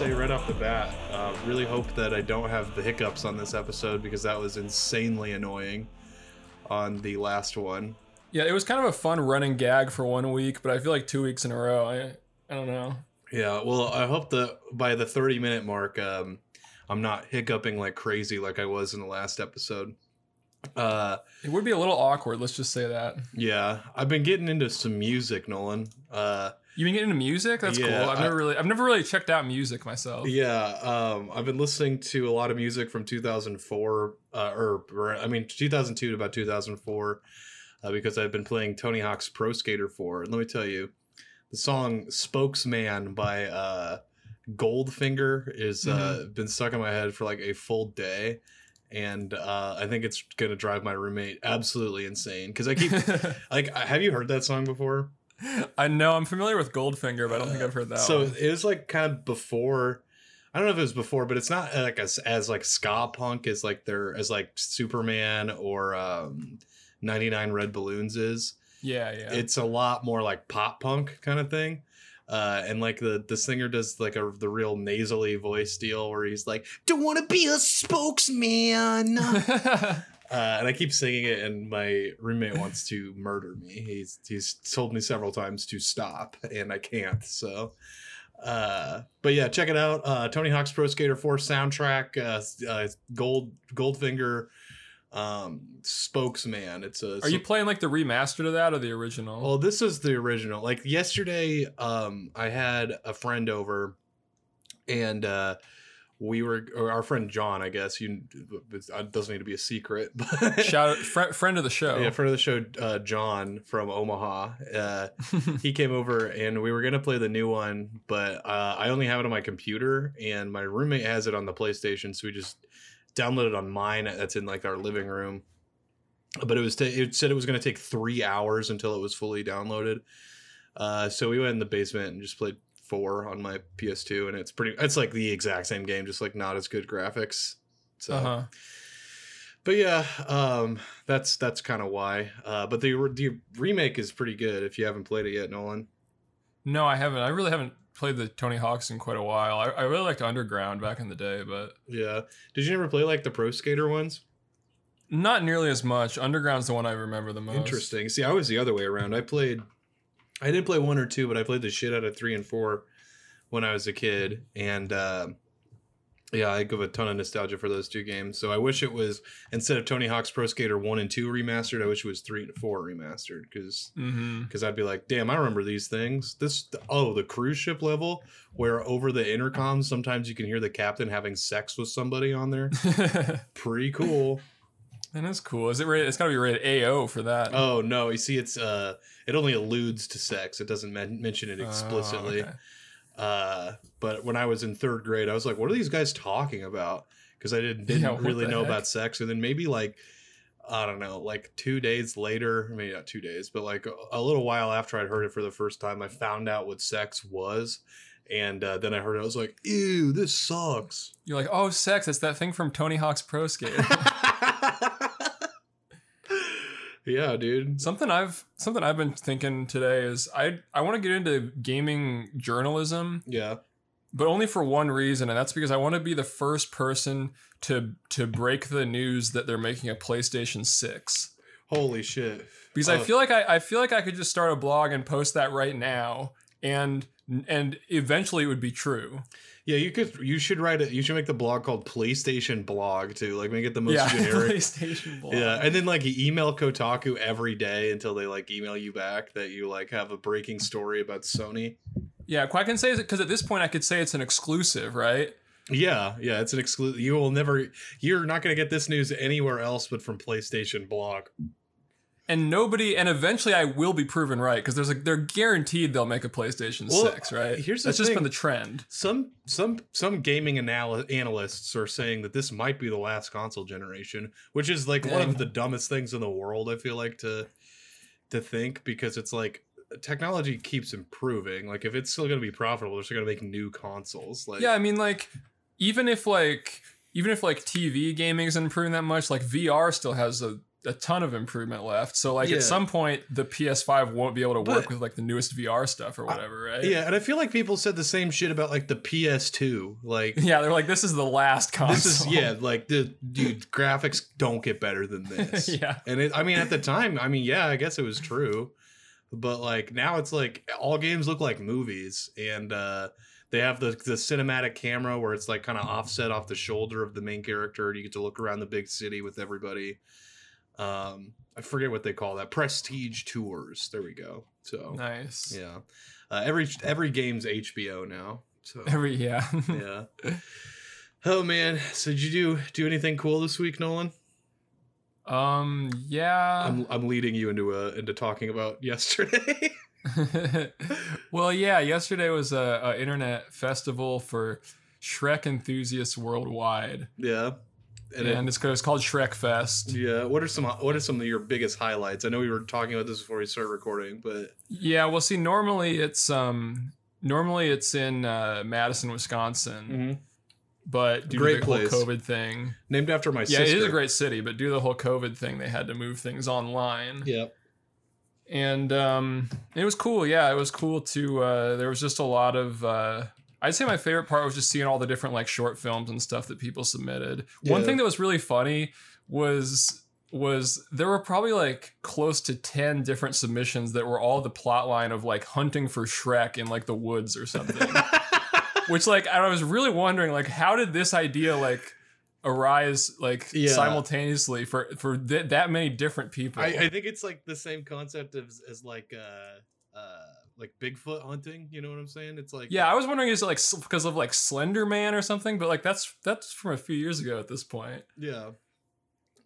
say right off the bat, really hope that I don't have the hiccups on this episode, because that was insanely annoying on the last one. Yeah, it was kind of a fun running gag for 1 week, but I feel like 2 weeks in a row, I don't know. Yeah, well, I hope that by the 30-minute mark, I'm not hiccuping like crazy like I was in the last episode. It would be a little awkward, let's just say that. Yeah, I've been getting into some music, Nolan. You've been getting into music? That's cool. I've never really checked out music myself. Yeah, I've been listening to a lot of music from 2004, 2002 to about 2004, because I've been playing Tony Hawk's Pro Skater 4. And let me tell you, the song Spokesman by Goldfinger is been stuck in my head for like a full day. And I think it's going to drive my roommate absolutely insane, because I keep like, have you heard that song before? I know I'm familiar with Goldfinger, but I don't think I've heard that. So one. It was like kind of before. I don't know if it was before, but it's not like as like ska punk as like Superman or 99 Red Balloons is. Yeah, yeah. It's a lot more like pop punk kind of thing. And like the singer does like the real nasally voice deal where he's like, "Don't want to be a spokesman." And I keep singing it, and my roommate wants to murder me. He's told me several times to stop, and I can't. So, but yeah, check it out. Tony Hawk's Pro Skater 4 soundtrack, Goldfinger, Spokesman. Are you playing like the remastered of that or the original? Well, this is the original. Like yesterday, I had a friend over, and our friend John, I guess. It doesn't need to be a secret. But shout out, friend of the show. Yeah, friend of the show, John from Omaha. He came over, and we were going to play the new one, but I only have it on my computer, and my roommate has it on the PlayStation, so we just downloaded on mine. That's in like our living room. But it said it was going to take 3 hours until it was fully downloaded. So we went in the basement and just played 4 on my PS2, and it's like the exact same game, just like not as good graphics. So But yeah, that's kind of why, but the remake is pretty good if you haven't played it yet, Nolan. No, I haven't. I really haven't played the Tony Hawk's in quite a while. I really liked Underground back in the day, but yeah. Did you ever play like the Pro Skater ones? Not nearly as much. Underground's the one I remember the most. Interesting. See, I was the other way around. I did play 1 or 2, but I played the shit out of 3 and 4 when I was a kid. And yeah, I give a ton of nostalgia for those 2 games. So I wish it was, instead of Tony Hawk's Pro Skater 1 and 2 remastered, I wish it was 3 and 4 remastered. Because I'd be like, damn, I remember these things. The cruise ship level where over the intercom, sometimes you can hear the captain having sex with somebody on there. Pretty cool. That is cool. Is it rated? It's got to be rated AO for that. Oh no! You see, it's it only alludes to sex. It doesn't mention it explicitly. Oh, okay. But when I was in 3rd grade, I was like, "What are these guys talking about?" Because I didn't really know about sex. And then maybe like, I don't know, like 2 days later, maybe not 2 days, but like a little while after I'd heard it for the first time, I found out what sex was. And then I heard it. I was like, "Ew, this sucks." You're like, "Oh, sex! It's that thing from Tony Hawk's Pro Skater." Yeah, dude. Something I've been thinking today is I want to get into gaming journalism. Yeah. But only for one reason, and that's because I want to be the first person to break the news that they're making a PlayStation 6. Holy shit. Because I feel like I could just start a blog and post that right now, and eventually it would be true. Yeah, you should write it. You should make the blog called PlayStation Blog too. Like make it the most generic. PlayStation Blog. Yeah, and then like you email Kotaku every day until they like email you back that you like have a breaking story about Sony. Yeah, I can say it because at this point I could say it's an exclusive, right? Yeah, it's an exclusive. You're not going to get this news anywhere else but from PlayStation Blog. And eventually I will be proven right, because they're guaranteed they'll make a PlayStation 6, right? That's just been the trend. Some gaming analysts are saying that this might be the last console generation, which is like one of the dumbest things in the world, I feel like, to think, because it's like technology keeps improving. Like if it's still going to be profitable, they're still going to make new consoles. Like, yeah, I mean, like even if TV gaming isn't improving that much, like VR still has a a ton of improvement left. So like at some point the PS5 won't be able to work with like the newest VR stuff or whatever, right? Yeah, and I feel like people said the same shit about like the PS2. Like they're like, this is the last console. This is like the dude, graphics don't get better than this. And it, I mean at the time, I mean I guess it was true. But like now it's like all games look like movies, and they have the cinematic camera where it's like kind of offset off the shoulder of the main character, and you get to look around the big city with everybody. I forget what they call that. Prestige tours. There we go. So nice. Yeah. Every game's HBO now. So Oh man. So did you do anything cool this week, Nolan? Yeah. I'm leading you into talking about yesterday. Well, yesterday was a internet festival for Shrek enthusiasts worldwide. Yeah, and it's called Shrek Fest. Yeah, what are some of your biggest highlights? I know we were talking about this before we started recording, but well, see, normally it's in Madison, Wisconsin, but due to the whole COVID thing, named after my sister. Yeah, it is a great city, but due to the whole COVID thing, they had to move things online. Yeah. And it was cool. Yeah, it was cool to there was just a lot of I'd say my favorite part was just seeing all the different like short films and stuff that people submitted. Yeah. One thing that was really funny was there were probably like close to 10 different submissions that were all the plot line of like hunting for Shrek in like the woods or something, which like I was really wondering, like, how did this idea like arise simultaneously for that many different people? I think it's like the same concept as like Bigfoot hunting, you know what I'm saying? It's like, I was wondering, is it like because of like Slender Man or something? But like that's from a few years ago at this point. Yeah,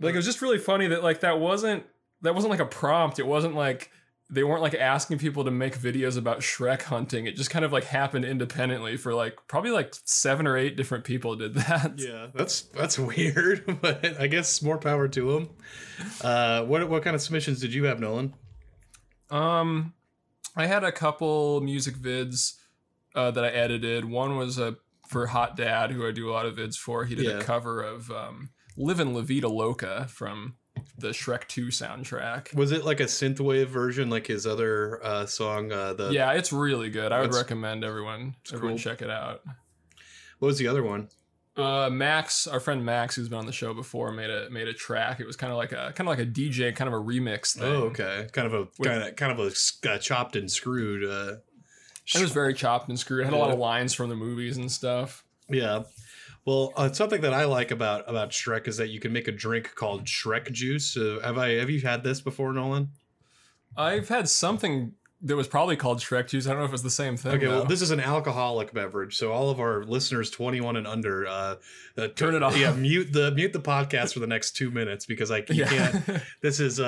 but like it was just really funny that like that wasn't like a prompt. It wasn't like they weren't like asking people to make videos about Shrek hunting. It just kind of like happened independently for like probably like 7 or 8 different people did that. Yeah, that's weird, but I guess more power to them. What kind of submissions did you have, Nolan? I had a couple music vids that I edited. One was for Hot Dad, who I do a lot of vids for. He did a cover of "Livin' La Vida Loca" from the Shrek 2 soundtrack. Was it like a synthwave version like his other song? It's really good. I would recommend everyone check it out. What was the other one? Max, our friend Max, who's been on the show before, made a track. It was kind of like a DJ, kind of a remix thing. Oh, okay. Kind of a chopped and screwed. It was very chopped and screwed. It had a lot of lines from the movies and stuff. Yeah. Well, something that I like about Shrek is that you can make a drink called Shrek juice. Have you had this before, Nolan? I've had something that was probably called Shrek juice. I don't know if it's the same thing. Okay, well, this is an alcoholic beverage, so all of our listeners 21 and under, turn it off. Yeah, mute the podcast for the next 2 minutes because you can't. This is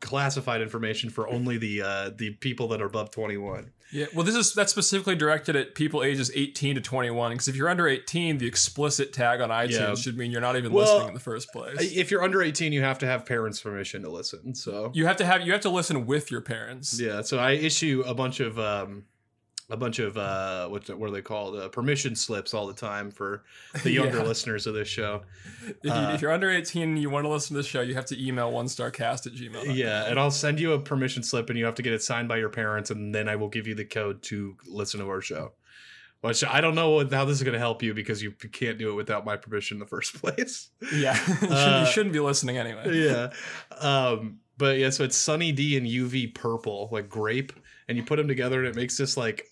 classified information for only the people that are above 21. Yeah, well, that's specifically directed at people ages 18 to 21, because if you're under 18, the explicit tag on iTunes should mean you're not even listening in the first place. If you're under 18, you have to have parents' permission to listen. So you have to listen with your parents. Yeah, so I issue a bunch of what are they called? Permission slips all the time for the younger listeners of this show. If you're under 18 and you want to listen to this show, you have to email onestarcast@gmail.com. Yeah, and I'll send you a permission slip and you have to get it signed by your parents, and then I will give you the code to listen to our show. Which I don't know how this is going to help you because you can't do it without my permission in the first place. Yeah, you shouldn't be listening anyway. Yeah. So it's Sunny D and UV purple, like grape, and you put them together and it makes this like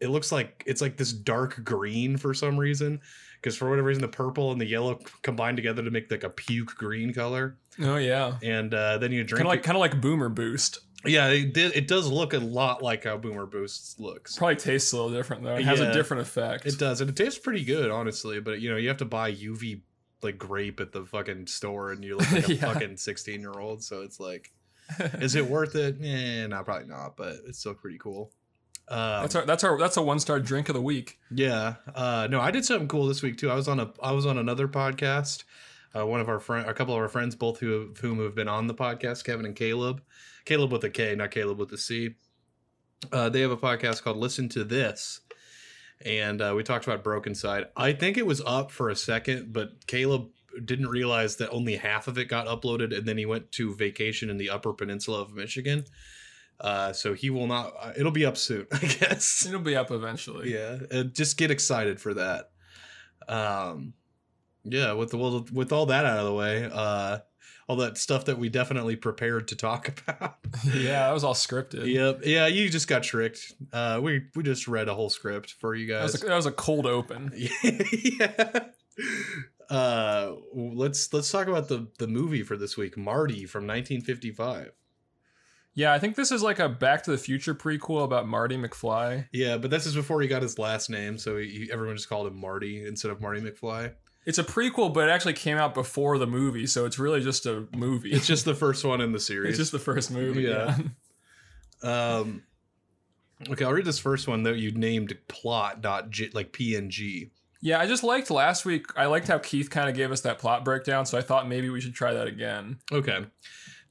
it looks like it's like this dark green for some reason, because for whatever reason the purple and the yellow combine together to make like a puke green color. Oh yeah. And then you drink kind of like Boomer Boost. Yeah, it does look a lot like how Boomer Boost looks. Probably tastes a little different though. It has a different effect. It does, and it tastes pretty good honestly, but you have to buy UV like grape at the fucking store and you look like a fucking 16-year-old, so it's like, is it worth it? Nah, probably not, but it's still pretty cool. That's a 1-star drink of the week. Yeah. No, I did something cool this week too. I was on another podcast. One of our friend, a couple of our friends, both whom have been on the podcast, Kevin and Caleb. Caleb with a K, not Caleb with a C. They have a podcast called Listen to This. And we talked about Broken Side. I think it was up for a second, but Caleb didn't realize that only half of it got uploaded, and then he went to vacation in the Upper Peninsula of Michigan. So he will not. It'll be up soon, I guess. It'll be up eventually. Yeah, just get excited for that. Yeah, with all that out of the way, all that stuff that we definitely prepared to talk about. Yeah, that was all scripted. Yep. Yeah, you just got tricked. We just read a whole script for you guys. That was a cold open. Yeah. Let's talk about the movie for this week, Marty from 1955. Yeah, I think this is like a Back to the Future prequel about Marty McFly. Yeah, but this is before he got his last name, so everyone just called him Marty instead of Marty McFly. It's a prequel, but it actually came out before the movie, so it's really just a movie. It's just the first one in the series. It's just the first movie. Yeah. Okay, I'll read this first one that you named plot like PNG. Yeah, I just liked last week. I liked how Keith kind of gave us that plot breakdown, so I thought maybe we should try that again. Okay.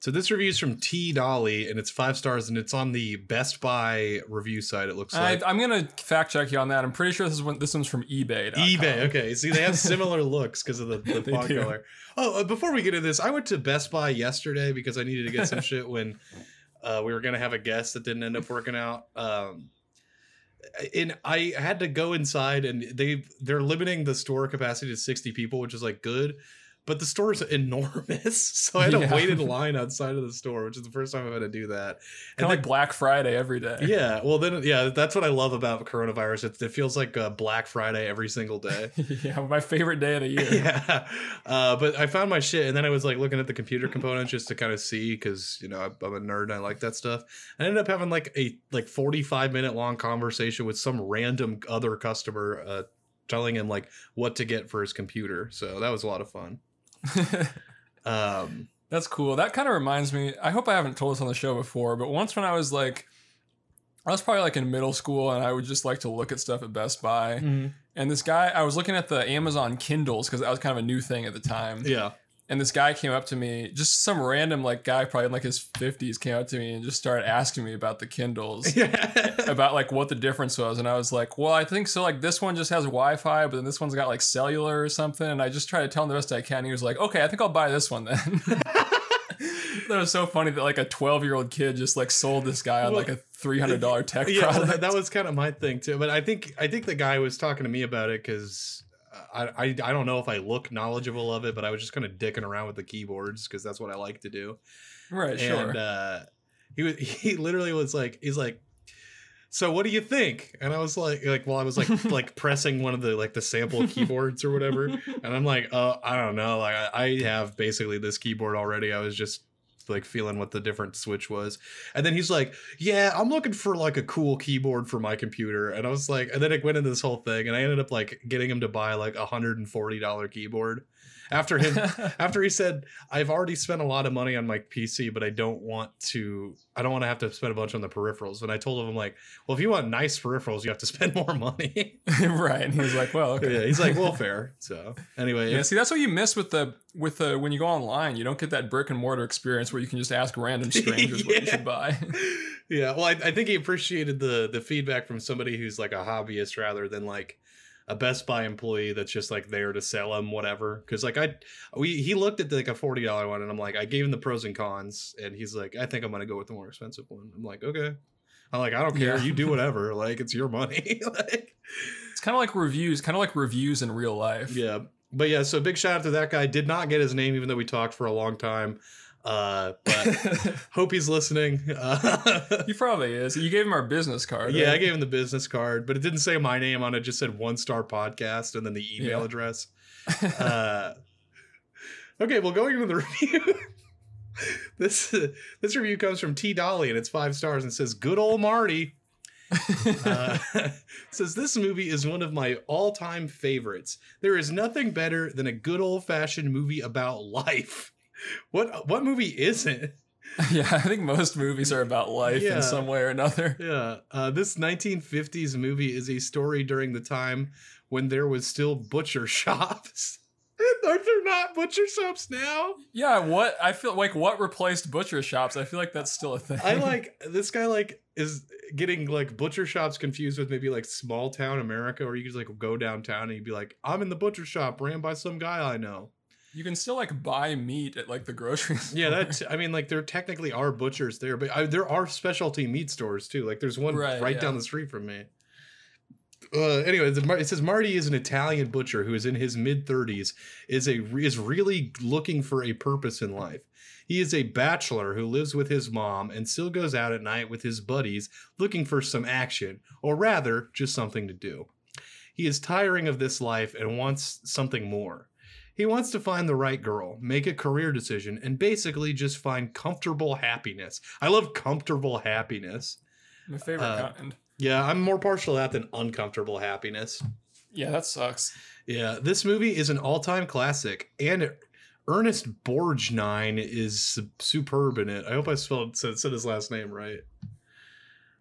So this review is from T. Dolly, and it's 5 stars, and it's on the Best Buy review site, it looks like. I'm going to fact check you on that. I'm pretty sure this one's from eBay.com. eBay, okay. See, they have similar looks because of the font color. Oh, before we get into this, I went to Best Buy yesterday because I needed to get some shit when we were going to have a guest that didn't end up working out. And I had to go inside, and they're limiting the store capacity to 60 people, which is like good. But the store is enormous, so I had a waited line outside of the store, which is the first time I've had to do that. Kind of like Black Friday every day. Yeah, well, then, yeah, that's what I love about coronavirus. It feels like Black Friday every single day. Yeah, my favorite day of the year. Yeah, but I found my shit, and then I was like looking at the computer components just to kind of see, because you know I'm a nerd and I like that stuff. I ended up having like a 45-minute long conversation with some random other customer, telling him like what to get for his computer. So that was a lot of fun. That's cool. That kind of reminds me, I hope I haven't told this on the show before, but once when I was probably like in middle school, and I would just like to look at stuff at Best Buy, mm-hmm. and this guy, I was looking at the Amazon Kindles because that was kind of a new thing at the time. Yeah. And this guy came up to me, just some random like guy probably in like his 50s came up to me and just started asking me about the Kindles, about like what the difference was. And I was like, well, I think so. Like this one just has Wi-Fi, but then this one's got like cellular or something. And I just tried to tell him the best I can. He was like, okay, I think I'll buy this one then. That was so funny that like a 12-year-old kid just like sold this guy on like a $300 tech product. Well, that was kind of my thing too. But I think the guy was talking to me about it because... I don't know if I look knowledgeable of it, but I was just kind of dicking around with the keyboards because that's what I like to do. Right, and, sure. And he literally was like, he's like, so what do you think? And I was like while I was like pressing one of the like the sample keyboards or whatever, and I'm like, oh, I don't know, like I have basically this keyboard already. I was just like feeling what the different switch was. And then he's like, yeah, I'm looking for like a cool keyboard for my computer. And I was like, and then it went into this whole thing, and I ended up like getting him to buy like $140 keyboard after he said, I've already spent a lot of money on my PC, but I don't want to have to spend a bunch on the peripherals. And I told him, I'm like, well, if you want nice peripherals, you have to spend more money. Right. And he's like, well, okay. Yeah, he's like, well, fair. So anyway. Yeah, see, that's what you miss with the when you go online, you don't get that brick and mortar experience where you can just ask random strangers what you should buy. Yeah. Well, I think he appreciated the feedback from somebody who's like a hobbyist rather than like a Best Buy employee that's just like there to sell him whatever. Cause like he looked at like a $40 one, and I'm like, I gave him the pros and cons, and he's like, I think I'm going to go with the more expensive one. I'm like, okay. I'm like, I don't care. Yeah. You do whatever. Like, it's your money. Like, it's kind of like reviews in real life. Yeah. But yeah, so big shout out to that guy. Did not get his name, even though we talked for a long time. But hope he's listening. He probably is. You gave him our business card. Yeah, right? I gave him the business card, but it didn't say my name on it. It just said 1-star podcast and then the email address. Okay, well, going into the review, this review comes from T. Dolly, and it's 5 stars and says, "Good old Marty." Says this movie is one of my all-time favorites. There is nothing better than a good old-fashioned movie about life. What movie isn't? Yeah, I think most movies are about life in some way or another. Yeah. This 1950s movie is a story during the time when there was still butcher shops. Aren't there not butcher shops now? Yeah, what? I feel like what replaced butcher shops? I feel like that's still a thing. I like this guy like is getting like butcher shops confused with maybe like small town America, or you could just like go downtown and you'd be like, I'm in the butcher shop ran by some guy I know. You can still like buy meat at like the grocery store. Yeah, that's, I mean, like there technically are butchers there, but there are specialty meat stores too. Like there's one right down the street from me. Anyway, it says Marty is an Italian butcher who is in his mid-30s, is really looking for a purpose in life. He is a bachelor who lives with his mom and still goes out at night with his buddies looking for some action, or rather, just something to do. He is tiring of this life and wants something more. He wants to find the right girl, make a career decision, and basically just find comfortable happiness. I love comfortable happiness. My favorite kind. Yeah, I'm more partial to that than uncomfortable happiness. Yeah, that sucks. Yeah, this movie is an all-time classic, and Ernest Borgnine is superb in it. I hope I said his last name right.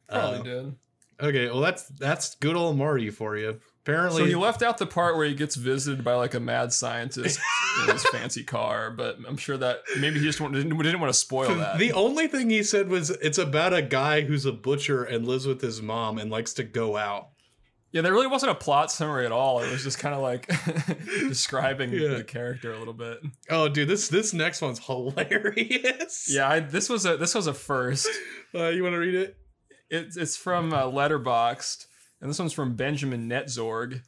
Probably did. Okay, well, that's good old Marty for you. Apparently, so you left out the part where he gets visited by like a mad scientist in his fancy car, but I'm sure that maybe he just didn't want to spoil that. The only thing he said was it's about a guy who's a butcher and lives with his mom and likes to go out. Yeah, there really wasn't a plot summary at all. It was just kind of like describing the character a little bit. Oh, dude, this next one's hilarious. Yeah, this was a first. You want to read it? It's from Letterboxd. And this one's from Benjamin Netzorg.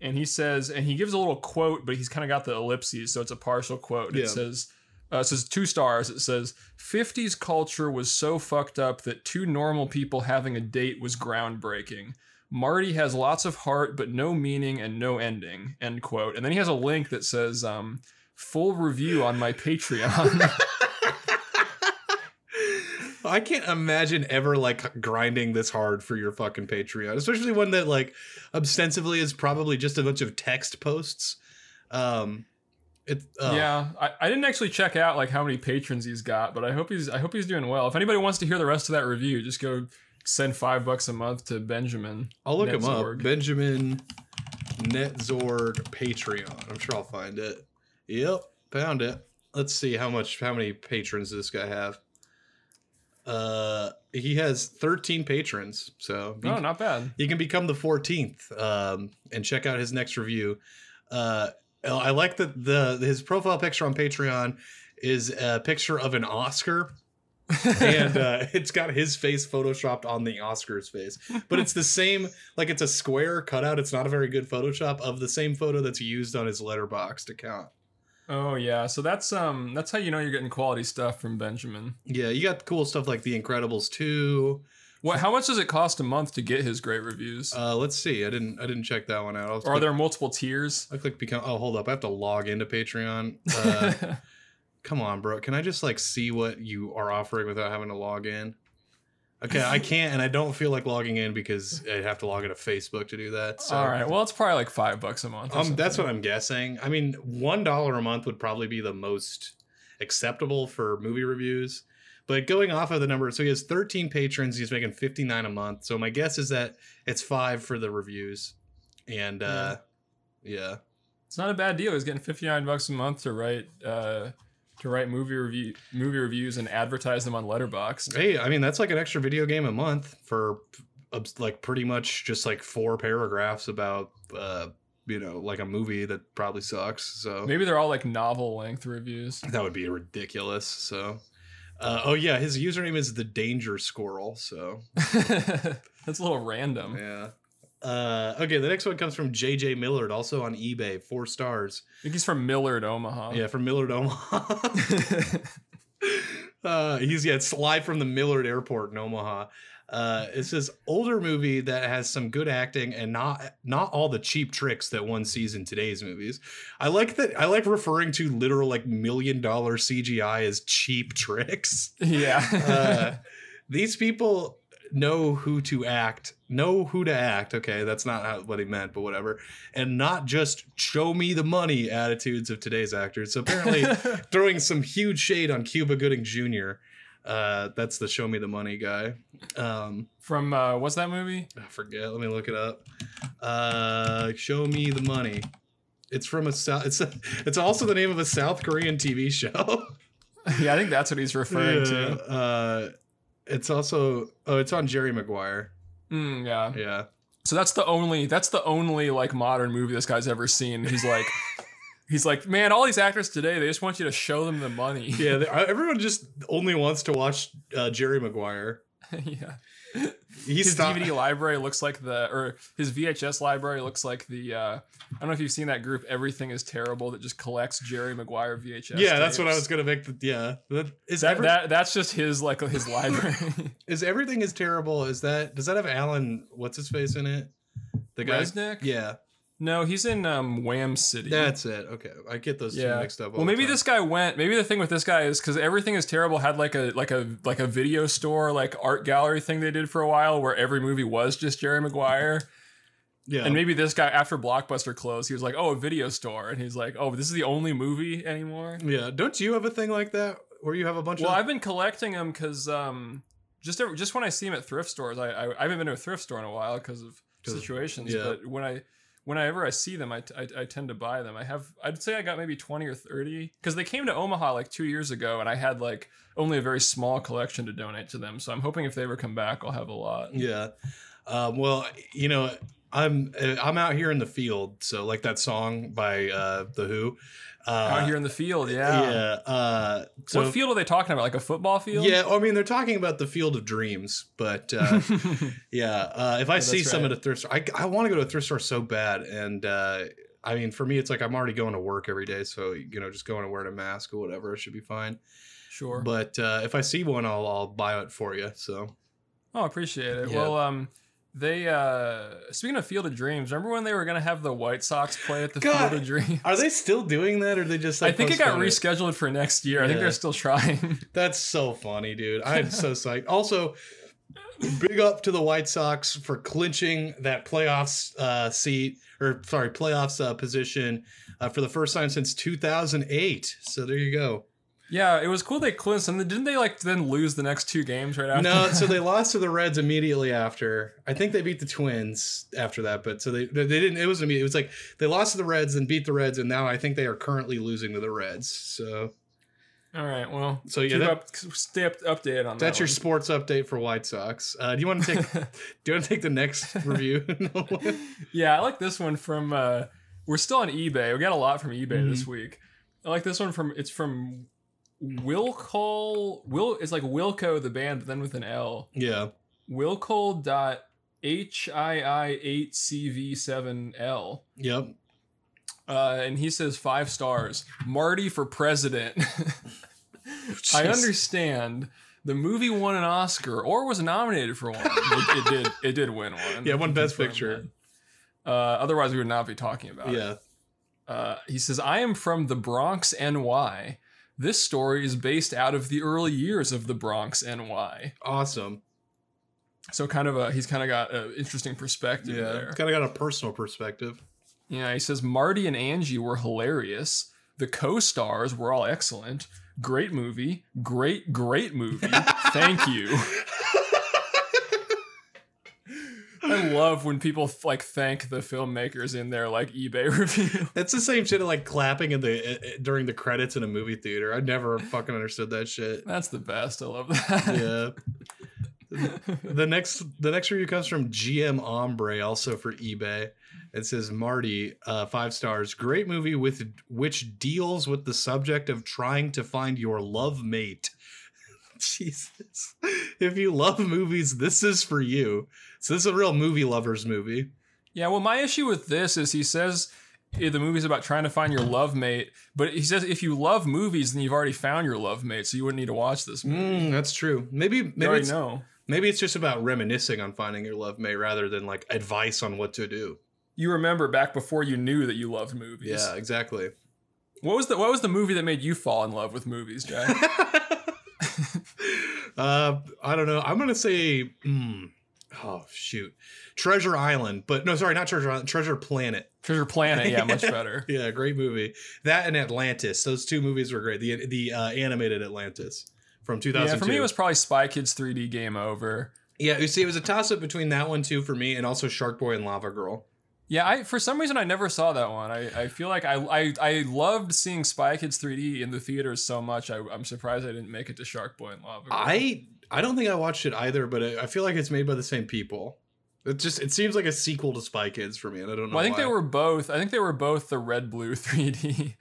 And he says, and he gives a little quote, but he's kind of got the ellipses, so it's a partial quote. Yeah. It says 2 stars. It says, 50s culture was so fucked up that 2 normal people having a date was groundbreaking. Marty has lots of heart, but no meaning and no ending, end quote. And then he has a link that says, full review on my Patreon. I can't imagine ever like grinding this hard for your fucking Patreon, especially one that like ostensibly is probably just a bunch of text posts. Yeah, I didn't actually check out like how many patrons he's got, but I hope he's doing well. If anybody wants to hear the rest of that review, just go send $5 a month to Benjamin. I'll look him up. Benjamin Netzorg Patreon. I'm sure I'll find it. Yep, found it. Let's see how many patrons this guy have. He has 13 patrons, so not bad. You can become the 14th, and check out his next review. I like that his profile picture on Patreon is a picture of an Oscar, and it's got his face photoshopped on the Oscar's face, but it's the same, like it's a square cutout. It's not a very good Photoshop of the same photo that's used on his Letterboxd account. Oh yeah, so that's how you know you're getting quality stuff from Benjamin. Yeah, you got cool stuff like The Incredibles 2. What? How much does it cost a month to get his great reviews? Let's see. I didn't check that one out. Are there multiple tiers? I click become. Oh, hold up. I have to log into Patreon. Come on, bro. Can I just like see what you are offering without having to log in? Okay, I can't, and I don't feel like logging in because I'd have to log into Facebook to do that. So. All right, well, it's probably like $5 a month. That's what I'm guessing. I mean, $1 a month would probably be the most acceptable for movie reviews. But going off of the number, so he has 13 patrons. He's making $59 a month. So my guess is that it's $5 for the reviews, and yeah, it's not a bad deal. He's getting $59 a month to write. To write movie reviews and advertise them on Letterboxd. Hey, I mean, that's like an extra video game a month for like pretty much just like 4 paragraphs about, like a movie that probably sucks. So maybe they're all like novel length reviews. That would be ridiculous. So, his username is The Danger Squirrel. So that's a little random. Yeah. Okay, the next one comes from JJ Millard, also on eBay, 4 stars. I think he's from Millard, Omaha. Yeah, from Millard, Omaha. It's live from the Millard Airport in Omaha. It's this older movie that has some good acting and not all the cheap tricks that one sees in today's movies. I like referring to literal like $1 million CGI as cheap tricks. Yeah. These people know who to act. Okay, that's not what he meant, but whatever. And not just show me the money attitudes of today's actors. So apparently throwing some huge shade on Cuba Gooding Jr. That's the show me the money guy. From what's that movie? I forget. Let me look it up. Show me the money. It's from it's also the name of a South Korean TV show. Yeah, I think that's what he's referring to. It's also it's on Jerry Maguire. Yeah. So that's the only like modern movie this guy's ever seen. He's like, He's like, man, all these actors today, they just want you to show them the money. Yeah, everyone just only wants to watch Jerry Maguire. Yeah. His DVD library looks like his VHS library looks like the, I don't know if you've seen that group, Everything is Terrible, that just collects Jerry Maguire VHS. Yeah, tapes. That's what I was going to make. That's just his, like, his library. Is Everything is Terrible, does that have Alan, what's his face in it? The guy? Resnick? Yeah. No, he's in Wham City. That's it. Okay, I get those two mixed up. Well, maybe this guy went. Maybe the thing with this guy is because Everything is Terrible had like a video store, like art gallery thing they did for a while, where every movie was just Jerry Maguire. Yeah, and maybe this guy after Blockbuster closed, he was like, "Oh, a video store," and he's like, "Oh, this is the only movie anymore." Yeah, don't you have a thing like that where you have a bunch? Well, I've been collecting them because just when I see them at thrift stores, I haven't been to a thrift store in a while because of situations, but when I. Whenever I see them, I tend to buy them. I'd say I got maybe 20 or 30 because they came to Omaha like 2 years ago, and I had like only a very small collection to donate to them. So I'm hoping if they ever come back, I'll have a lot. Yeah. Well, you know, I'm out here in the field, so like that song by The Who. Out here in the field, yeah. Yeah. So what field are they talking about? Like a football field? Yeah, I mean, they're talking about the Field of Dreams, but yeah. If I see some at a thrift store, I want to go to a thrift store so bad. And I mean, for me, it's like I'm already going to work every day. So, you know, just going and wearing a mask or whatever, it should be fine. Sure. But if I see one, I'll buy it for you. So. Oh, appreciate it. Yeah. Well, they speaking of Field of Dreams, remember when they were gonna have the White Sox play at the Field of Dreams? Are they still doing that, or are they just? Like, I think it got rescheduled for next year. Yeah. I think they're still trying. That's so funny, dude! I'm so psyched. Also, big up to the White Sox for clinching that playoffs position for the first time since 2008. So there you go. Yeah, it was cool they clinched, and didn't they like then lose the next two games right after? No, so they lost to the Reds immediately after. I think they beat the Twins after that, but so they didn't. It was immediate. It was like they lost to the Reds and beat the Reds, and now I think they are currently losing to the Reds. So, all right, well, so yeah, stay updated on that. That's your sports update for White Sox. Do you want to take? Do you want to take the next review? Yeah, I like this one from. We're still on eBay. We got a lot from eBay this week. I like this one from. It's from. It's like Wilco the band, but then with an L. Yeah. Wilco.HII8CV7L. Yep. And he says 5 stars. Marty for president. I understand. The movie won an Oscar or was nominated for one. It did win one. Yeah, won Best Picture. Otherwise, we would not be talking about it. Yeah. He says, I am from the Bronx, NY. This story is based out of the early years of the Bronx, NY. Awesome. So he's kind of got an interesting perspective there. He's kind of got a personal perspective. Yeah, he says, Marty and Angie were hilarious. The co-stars were all excellent. Great movie. Great, great movie. Thank you. I love when people like thank the filmmakers in their like eBay review. That's the same shit of like clapping in the during the credits in a movie theater. I never fucking understood that shit. That's the best. I love that. Yeah. The next review comes from GM Ombre, also for eBay. It says Marty, 5 stars, great movie with which deals with the subject of trying to find your love mate. Jesus. If you love movies, this is for you. So this is a real movie lovers movie. Yeah, well, my issue with this is he says the movie's about trying to find your love mate, but he says if you love movies, then you've already found your love mate, so you wouldn't need to watch this movie. That's true. Maybe it's just about reminiscing on finding your love mate rather than like advice on what to do. You remember back before you knew that you loved movies. Yeah, exactly. What was the movie that made you fall in love with movies, Jack? I don't know. I'm going to say, oh, shoot. Treasure Island. But no, sorry, not Treasure Island. Treasure Planet. Treasure Planet. Yeah, much better. Yeah, great movie. That and Atlantis. Those two movies were great. The animated Atlantis from 2002. Yeah, for me, it was probably Spy Kids 3D Game Over. Yeah, you see, it was a toss-up between that one, too, for me, and also Shark Boy and Lava Girl. Yeah, for some reason, I never saw that one. I feel like I loved seeing Spy Kids 3D in the theaters so much. I'm surprised I didn't make it to Shark Boy and Lava Girl. I don't think I watched it either, but I feel like it's made by the same people. It seems like a sequel to Spy Kids for me, and I don't know. Well, I think why. I think they were both the Red Blue 3D.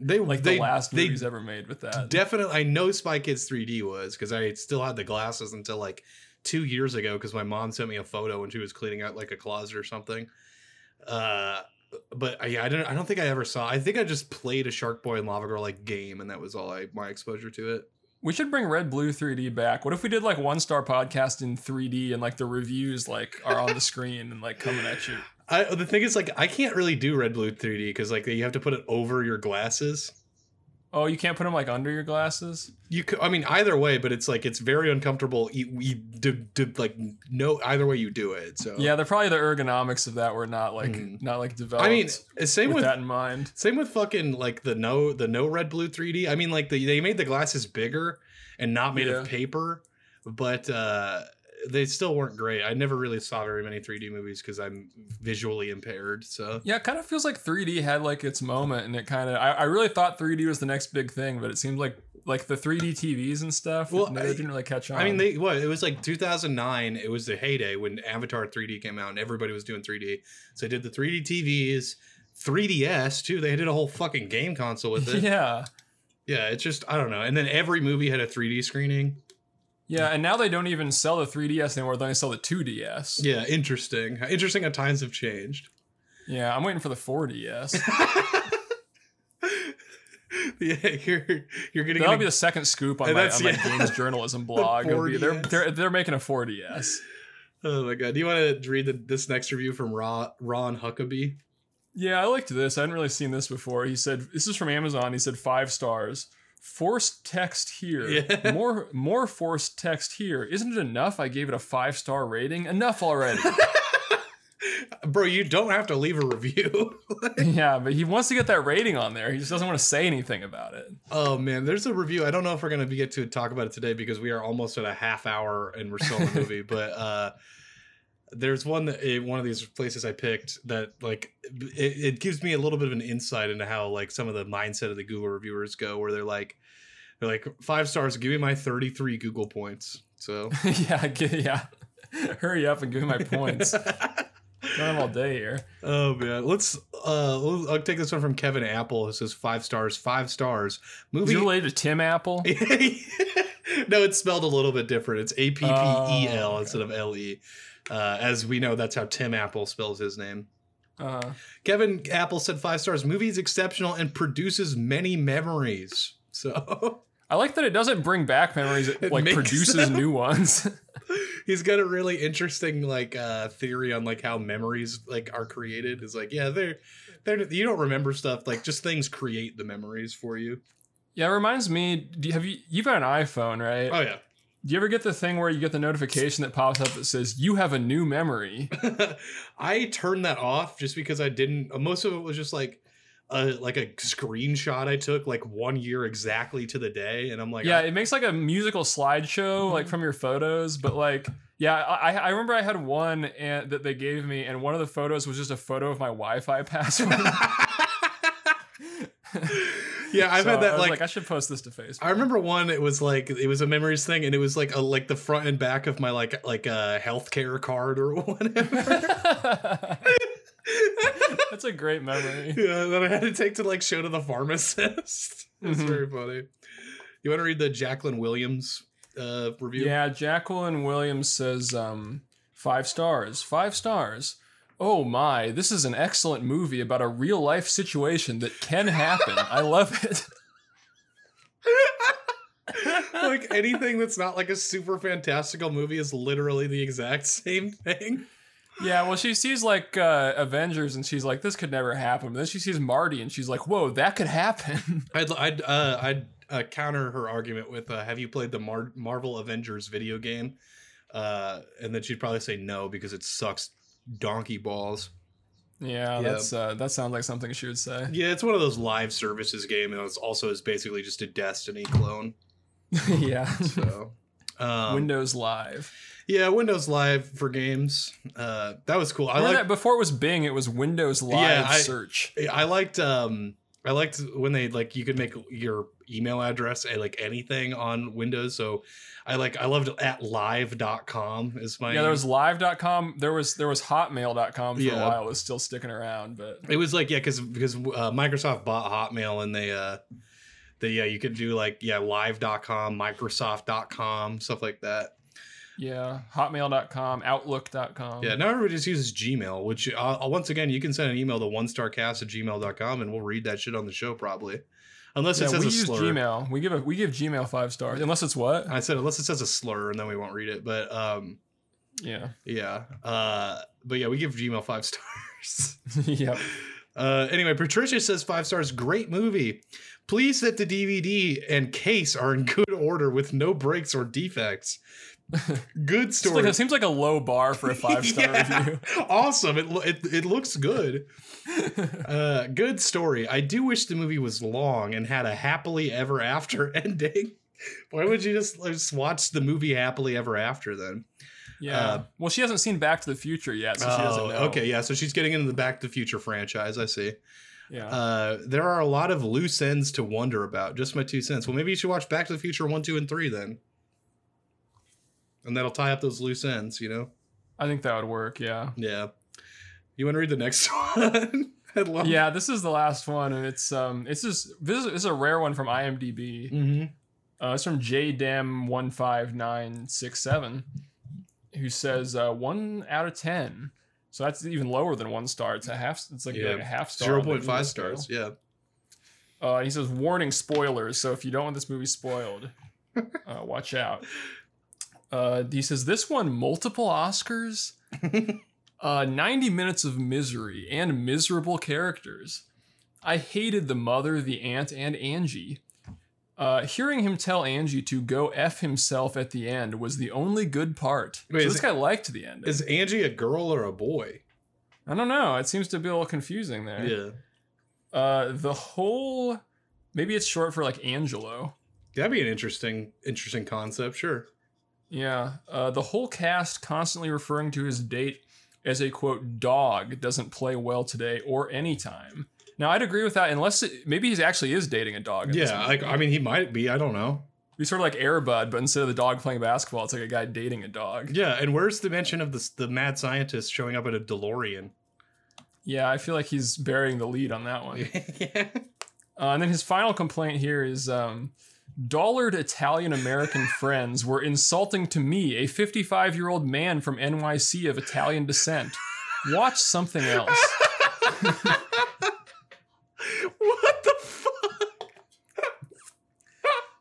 The last movies ever made with that. Definitely, I know Spy Kids 3D was, because I still had the glasses until like 2 years ago, because my mom sent me a photo when she was cleaning out like a closet or something. But I don't think I ever saw. I think I just played a Shark Boy and Lava Girl like game, and that was all my exposure to it. We should bring Red Blue 3D back. What if we did like One Star Podcast in 3D and like the reviews like are on the screen and like coming at you? The thing is, like, I can't really do Red Blue 3D because like you have to put it over your glasses. Oh, you can't put them like under your glasses? Either way, but it's like it's very uncomfortable. Either way you do it. So yeah, they're probably the ergonomics of that were not developed. I mean, same with that in mind. Same with fucking like the no Red Blue 3D. I mean, like they made the glasses bigger and not made of paper, but they still weren't great. I never really saw very many 3D movies because I'm visually impaired. So yeah, it kind of feels like 3D had like its moment, and it kind of I really thought 3D was the next big thing, but it seemed like the 3D TVs and stuff. Well, they didn't really catch on. I mean, it was like 2009. It was the heyday when Avatar 3D came out, and everybody was doing 3D. So they did the 3D TVs, 3DS too. They did a whole fucking game console with it. Yeah. It's just I don't know. And then every movie had a 3D screening. Yeah, and now they don't even sell the 3DS anymore. They only sell the 2DS. Yeah, interesting. Interesting how times have changed. Yeah, I'm waiting for the 4DS. Yeah, you're getting... That'll be the second scoop on my games journalism blog. They're making a 4DS. Oh my God. Do you want to read this next review from Ron Huckabee? Yeah, I liked this. I hadn't really seen this before. He said, this is from Amazon. He said 5 stars. Forced text here. Yeah. More forced text here. Isn't it enough? I gave it a 5-star rating. Enough already. Bro, you don't have to leave a review. Yeah, but he wants to get that rating on there. He just doesn't want to say anything about it. Oh, man. There's a review. I don't know if we're going to get to talk about it today because we are almost at a half hour and we're still in the movie. But there's one one of these places I picked that like it gives me a little bit of an insight into how like some of the mindset of the Google reviewers go, where they're like 5 stars, give me my 33 Google points. So yeah, hurry up and give me my points. I'm all day here. Oh man, I'll take this one from Kevin Apple. It says 5 stars. Movie. Is it related to Tim Apple? No, it's spelled a little bit different. It's APPEL instead of LE. As we know, that's how Tim Apple spells his name. Kevin Apple said 5 stars. Movie is exceptional and produces many memories. So I like that it doesn't bring back memories. It like produces new ones. He's got a really interesting like theory on like how memories like are created. It's like, yeah, they're you don't remember stuff, like just things create the memories for you. Yeah, it reminds me. You've got an iPhone, right? Oh yeah. Do you ever get the thing where you get the notification that pops up that says you have a new memory? I turned that off just because I didn't. Most of it was just like a screenshot I took like 1 year exactly to the day, and I'm like, yeah, it makes like a musical slideshow like from your photos, but like. Yeah, I remember I had one that they gave me, and one of the photos was just a photo of my Wi-Fi password. Yeah, I've had that. I was like, I should post this to Facebook. I remember one. It was like it was a memories thing, and it was like the front and back of my like a healthcare card or whatever. That's a great memory. Yeah, that I had to take to like show to the pharmacist. It's very funny. You want to read the Jacqueline Williams review? Yeah, Jacqueline Williams says 5 stars. Oh my, this is an excellent movie about a real life situation that can happen. I love it. Like anything that's not like a super fantastical movie is literally the exact same thing. Yeah, well, she sees like Avengers and she's like, this could never happen. But then she sees Marty and she's like, whoa, that could happen. I'd counter her argument with, have you played the Marvel Avengers video game? And then she'd probably say no because it sucks donkey balls. Yeah, that's that sounds like something she would say. Yeah, it's one of those live services game, and it's also is basically just a Destiny clone. Yeah. So Windows Live. Yeah, Windows Live for games. That was cool. I like that before it was Bing, it was Windows Live search. I liked I liked when they like you could make your email address like anything on Windows. So I loved at live.com is my there was live.com. There was hotmail.com for a while. It was still sticking around, but it was like, because Microsoft bought Hotmail and they you could do like, live.com, Microsoft.com, stuff like that. Yeah, hotmail.com, outlook.com. Yeah, now everybody just uses Gmail, which once again, you can send an email to onestarcast@gmail.com and we'll read that shit on the show probably. Unless it says a slur. We use Gmail. We give Gmail 5 stars. Unless it's what? I said unless it says a slur and then we won't read it, but yeah. Yeah. But yeah, we give Gmail 5 stars. Yep. Anyway, Patricia says 5 stars, great movie. Please that the DVD and case are in good order with no breaks or defects. Good story. It seems like a low bar for a 5-star review. Awesome. It looks good. Good story. I do wish the movie was long and had a happily ever after ending. Why would you just watch the movie happily ever after then? Yeah. Well, she hasn't seen Back to the Future yet, so she doesn't know. Okay, yeah. So she's getting into the Back to the Future franchise. I see. Yeah. There are a lot of loose ends to wonder about. Just my 2 cents. Well, maybe you should watch Back to the Future 1, 2, and 3 then. And that'll tie up those loose ends, you know? I think that would work, yeah. Yeah. You want to read the next one? Yeah, this is the last one, and it's a rare one from IMDb. Mm-hmm. It's from JDam15967, who says 1 out of 10. So that's even lower than 1 star. It's a half. It's like, like a half star. 0.5 stars. Yeah. He says warning spoilers. So if you don't want this movie spoiled, watch out. He says, this won multiple Oscars, 90 minutes of misery and miserable characters. I hated the mother, the aunt, and Angie. Hearing him tell Angie to go F himself at the end was the only good part. Wait, so this guy liked the end. Is Angie a girl or a boy? I don't know. It seems to be a little confusing there. Yeah. Maybe it's short for like Angelo. That'd be an interesting concept. Sure. Yeah, the whole cast constantly referring to his date as a, quote, dog doesn't play well today or anytime. Now, I'd agree with that, unless maybe he actually is dating a dog. Yeah, he might be. I don't know. He's sort of like Air Bud, but instead of the dog playing basketball, it's like a guy dating a dog. Yeah, and where's the mention of the mad scientist showing up at a DeLorean? Yeah, I feel like he's burying the lead on that one. Yeah. And then his final complaint here is... dollared Italian-American friends were insulting to me, a 55-year-old man from NYC of Italian descent. Watch something else. What the fuck?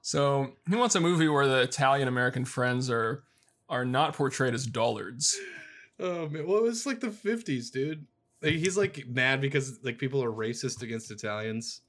So he wants a movie where the Italian-American friends are not portrayed as dullards. Oh man, well it was like the 50s, dude. He's like mad because like people are racist against Italians.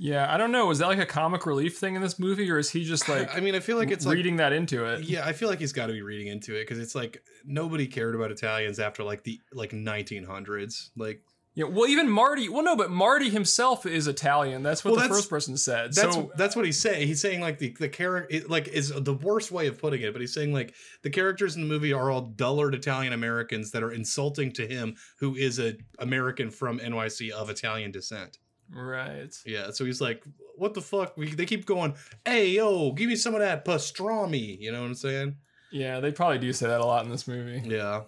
Yeah, I don't know. Is that like a comic relief thing in this movie, or is he just like? I mean, I feel like it's reading that into it. Yeah, I feel like he's got to be reading into it because it's like nobody cared about Italians after like the 1900s. Like, yeah, well, even Marty. Well, no, but Marty himself is Italian. That's what the first person said. That's what he's saying. He's saying like the character like is the worst way of putting it, but he's saying like the characters in the movie are all dullard Italian Americans that are insulting to him, who is an American from NYC of Italian descent. Right. Yeah. So he's like, what the fuck? They keep going, hey, yo, give me some of that pastrami. You know what I'm saying? Yeah, they probably do say that a lot in this movie. Yeah.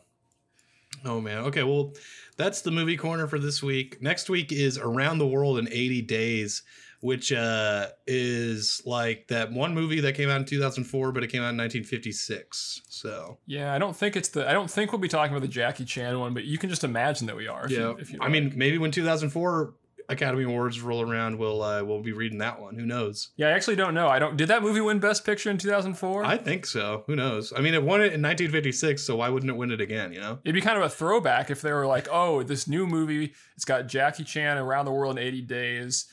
Oh, man. Okay, well, that's the movie corner for this week. Next week is Around the World in 80 Days, which is like that one movie that came out in 2004, but it came out in 1956. So yeah, I don't think we'll be talking about the Jackie Chan one, but you can just imagine that we are. Yeah. If you like. I mean, maybe when 2004... Academy Awards roll around, we'll be reading that one. Who knows? Yeah, I actually don't know. Did that movie win Best Picture in 2004? I think so. Who knows? I mean, it won it in 1956, so why wouldn't it win it again, you know? It'd be kind of a throwback if they were like, oh, this new movie, it's got Jackie Chan, Around the World in 80 Days,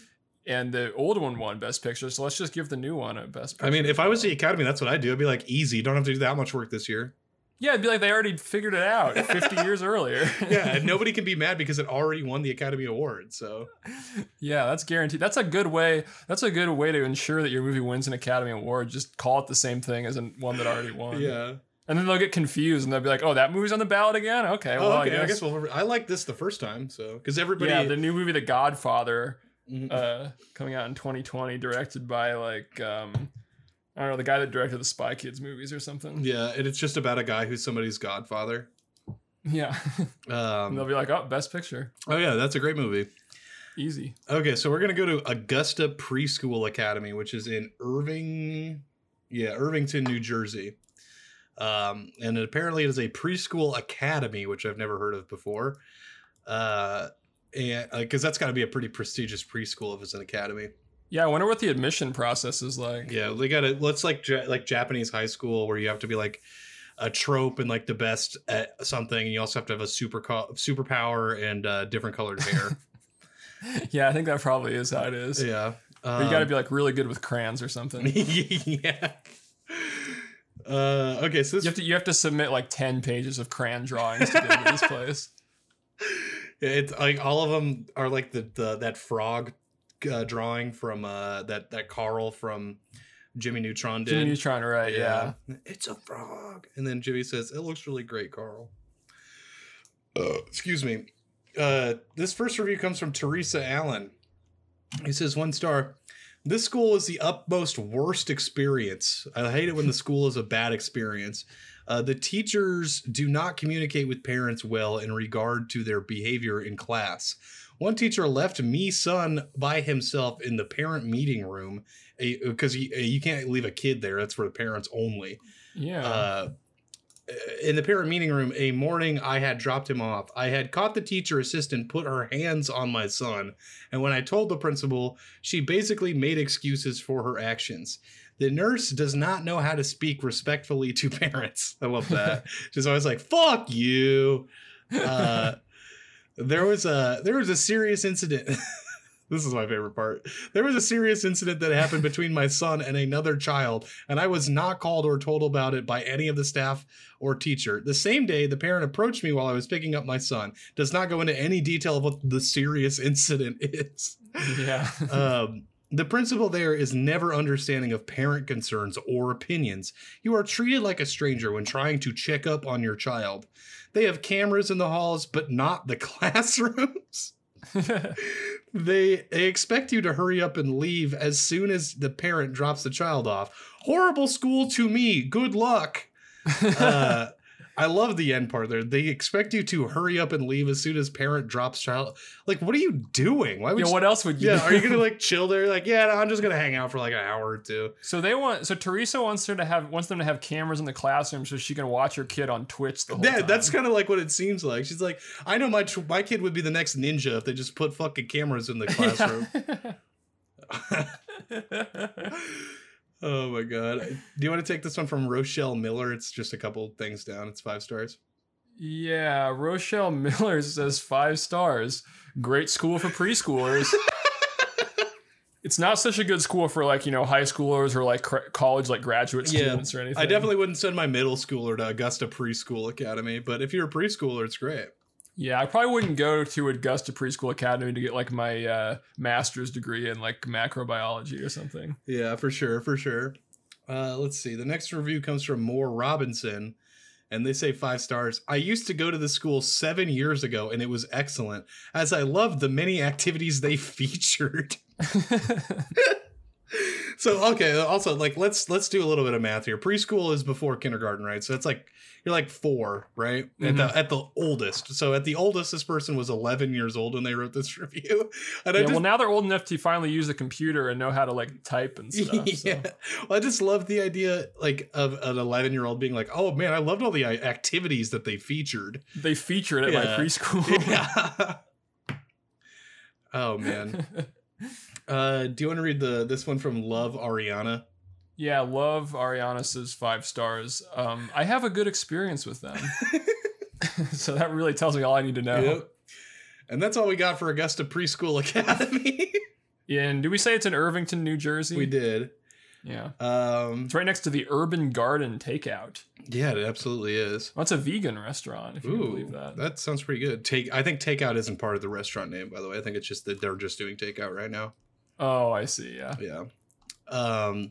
and the old one won Best Picture, so let's just give the new one a Best Picture. I mean, if I was the Academy, that's what I'd do. I'd be like, easy. You don't have to do that much work this year. Yeah, it'd be like they already figured it out 50 years earlier. Yeah, and nobody can be mad because it already won the Academy Award. So, yeah, that's guaranteed. That's a good way to ensure that your movie wins an Academy Award. Just call it the same thing as one that already won. Yeah, and then they'll get confused and they'll be like, "Oh, that movie's on the ballot again." Okay, I guess we'll. I liked this the first time, so because everybody. Yeah, the new movie, The Godfather. coming out in 2020, directed by like I don't know, the guy that directed the Spy Kids movies or something. Yeah, and it's just about a guy who's somebody's godfather. Yeah. And they'll be like, oh, best picture. Oh yeah, that's a great movie. Easy. Okay, so we're gonna go to Augusta Preschool Academy, which is in Irvington, New Jersey. And apparently it is a preschool academy, which I've never heard of before. And because that's got to be a pretty prestigious preschool if it's an academy. Yeah, I wonder what the admission process is like. Yeah, they got it. Let's like Japanese high school where you have to be like a trope and like the best at something, and you also have to have a superpower and different colored hair. Yeah, I think that probably is how it is. Yeah, but you got to be like really good with crayons or something. Yeah. Okay, so this you have to submit like 10 pages of crayon drawings to get into this place. It's like all of them are like the that frog drawing from that Carl from Jimmy Neutron did. Jimmy Neutron, right? Yeah. It's a frog, and then Jimmy says, "It looks really great, Carl." Excuse me. This first review comes from Teresa Allen. He says 1 star. This school is the utmost worst experience. I hate it when the school is a bad experience. The teachers do not communicate with parents well in regard to their behavior in class. One teacher left me son by himself in the parent meeting room because you can't leave a kid there. That's for the parents only. Yeah. In the parent meeting room, a morning I had dropped him off. I had caught the teacher assistant put her hands on my son, and when I told the principal, she basically made excuses for her actions. The nurse does not know how to speak respectfully to parents. I love that. She's always like, fuck you. There was a serious incident. This is my favorite part. There was a serious incident that happened between my son and another child, and I was not called or told about it by any of the staff or teacher. The same day, the parent approached me while I was picking up my son. Does not go into any detail of what the serious incident is. Yeah. The principal there is never understanding of parent concerns or opinions. You are treated like a stranger when trying to check up on your child. They have cameras in the halls, but not the classrooms. They expect you to hurry up and leave as soon as the parent drops the child off. Horrible school to me. Good luck. I love the end part there. They expect you to hurry up and leave as soon as parent drops child. Like, what are you doing? Why would what else would you do? Are you going to like chill there? Like, yeah, no, I'm just going to hang out for like an hour or two. So Teresa wants them to have cameras in the classroom so she can watch her kid on Twitch the whole time. That's kind of like what it seems like. She's like, I know my kid would be the next ninja if they just put fucking cameras in the classroom. Oh, my God. Do you want to take this one from Rochelle Miller? It's just a couple things down. It's 5 stars. Yeah, Rochelle Miller says 5 stars. Great school for preschoolers. It's not such a good school for, like, you know, high schoolers or, like, college, like, graduate students or anything. I definitely wouldn't send my middle schooler to Augusta Preschool Academy, but if you're a preschooler, it's great. Yeah, I probably wouldn't go to Augusta Preschool Academy to get, like, my master's degree in, like, macrobiology or something. Yeah, for sure. Let's see. The next review comes from Moore Robinson, and they say 5 stars. I used to go to the school 7 years ago, and it was excellent, as I loved the many activities they featured. So, okay, also, like, let's do a little bit of math here. Preschool is before kindergarten, right? So that's like, you're like 4, right? Mm-hmm. At the oldest. So at the oldest, this person was 11 years old when they wrote this review. And well, now they're old enough to finally use the computer and know how to, like, type and stuff. Yeah. So. Well, I just love the idea, like, of an 11-year-old being like, oh, man, I loved all the activities that they featured. They featured at my preschool. Yeah. Oh, man. Do you want to read this one from Love Ariana? Yeah, Love Ariana says 5 stars. I have a good experience with them. So that really tells me all I need to know. Yep. And that's all we got for Augusta Preschool Academy. Yeah, and did we say it's in Irvington, New Jersey? We did. Yeah. It's right next to the Urban Garden Takeout. Yeah, it absolutely is. Well, it's a vegan restaurant, if you can believe that. That sounds pretty good. I think takeout isn't part of the restaurant name, by the way. I think it's just that they're just doing takeout right now. Oh, I see. Yeah. Yeah.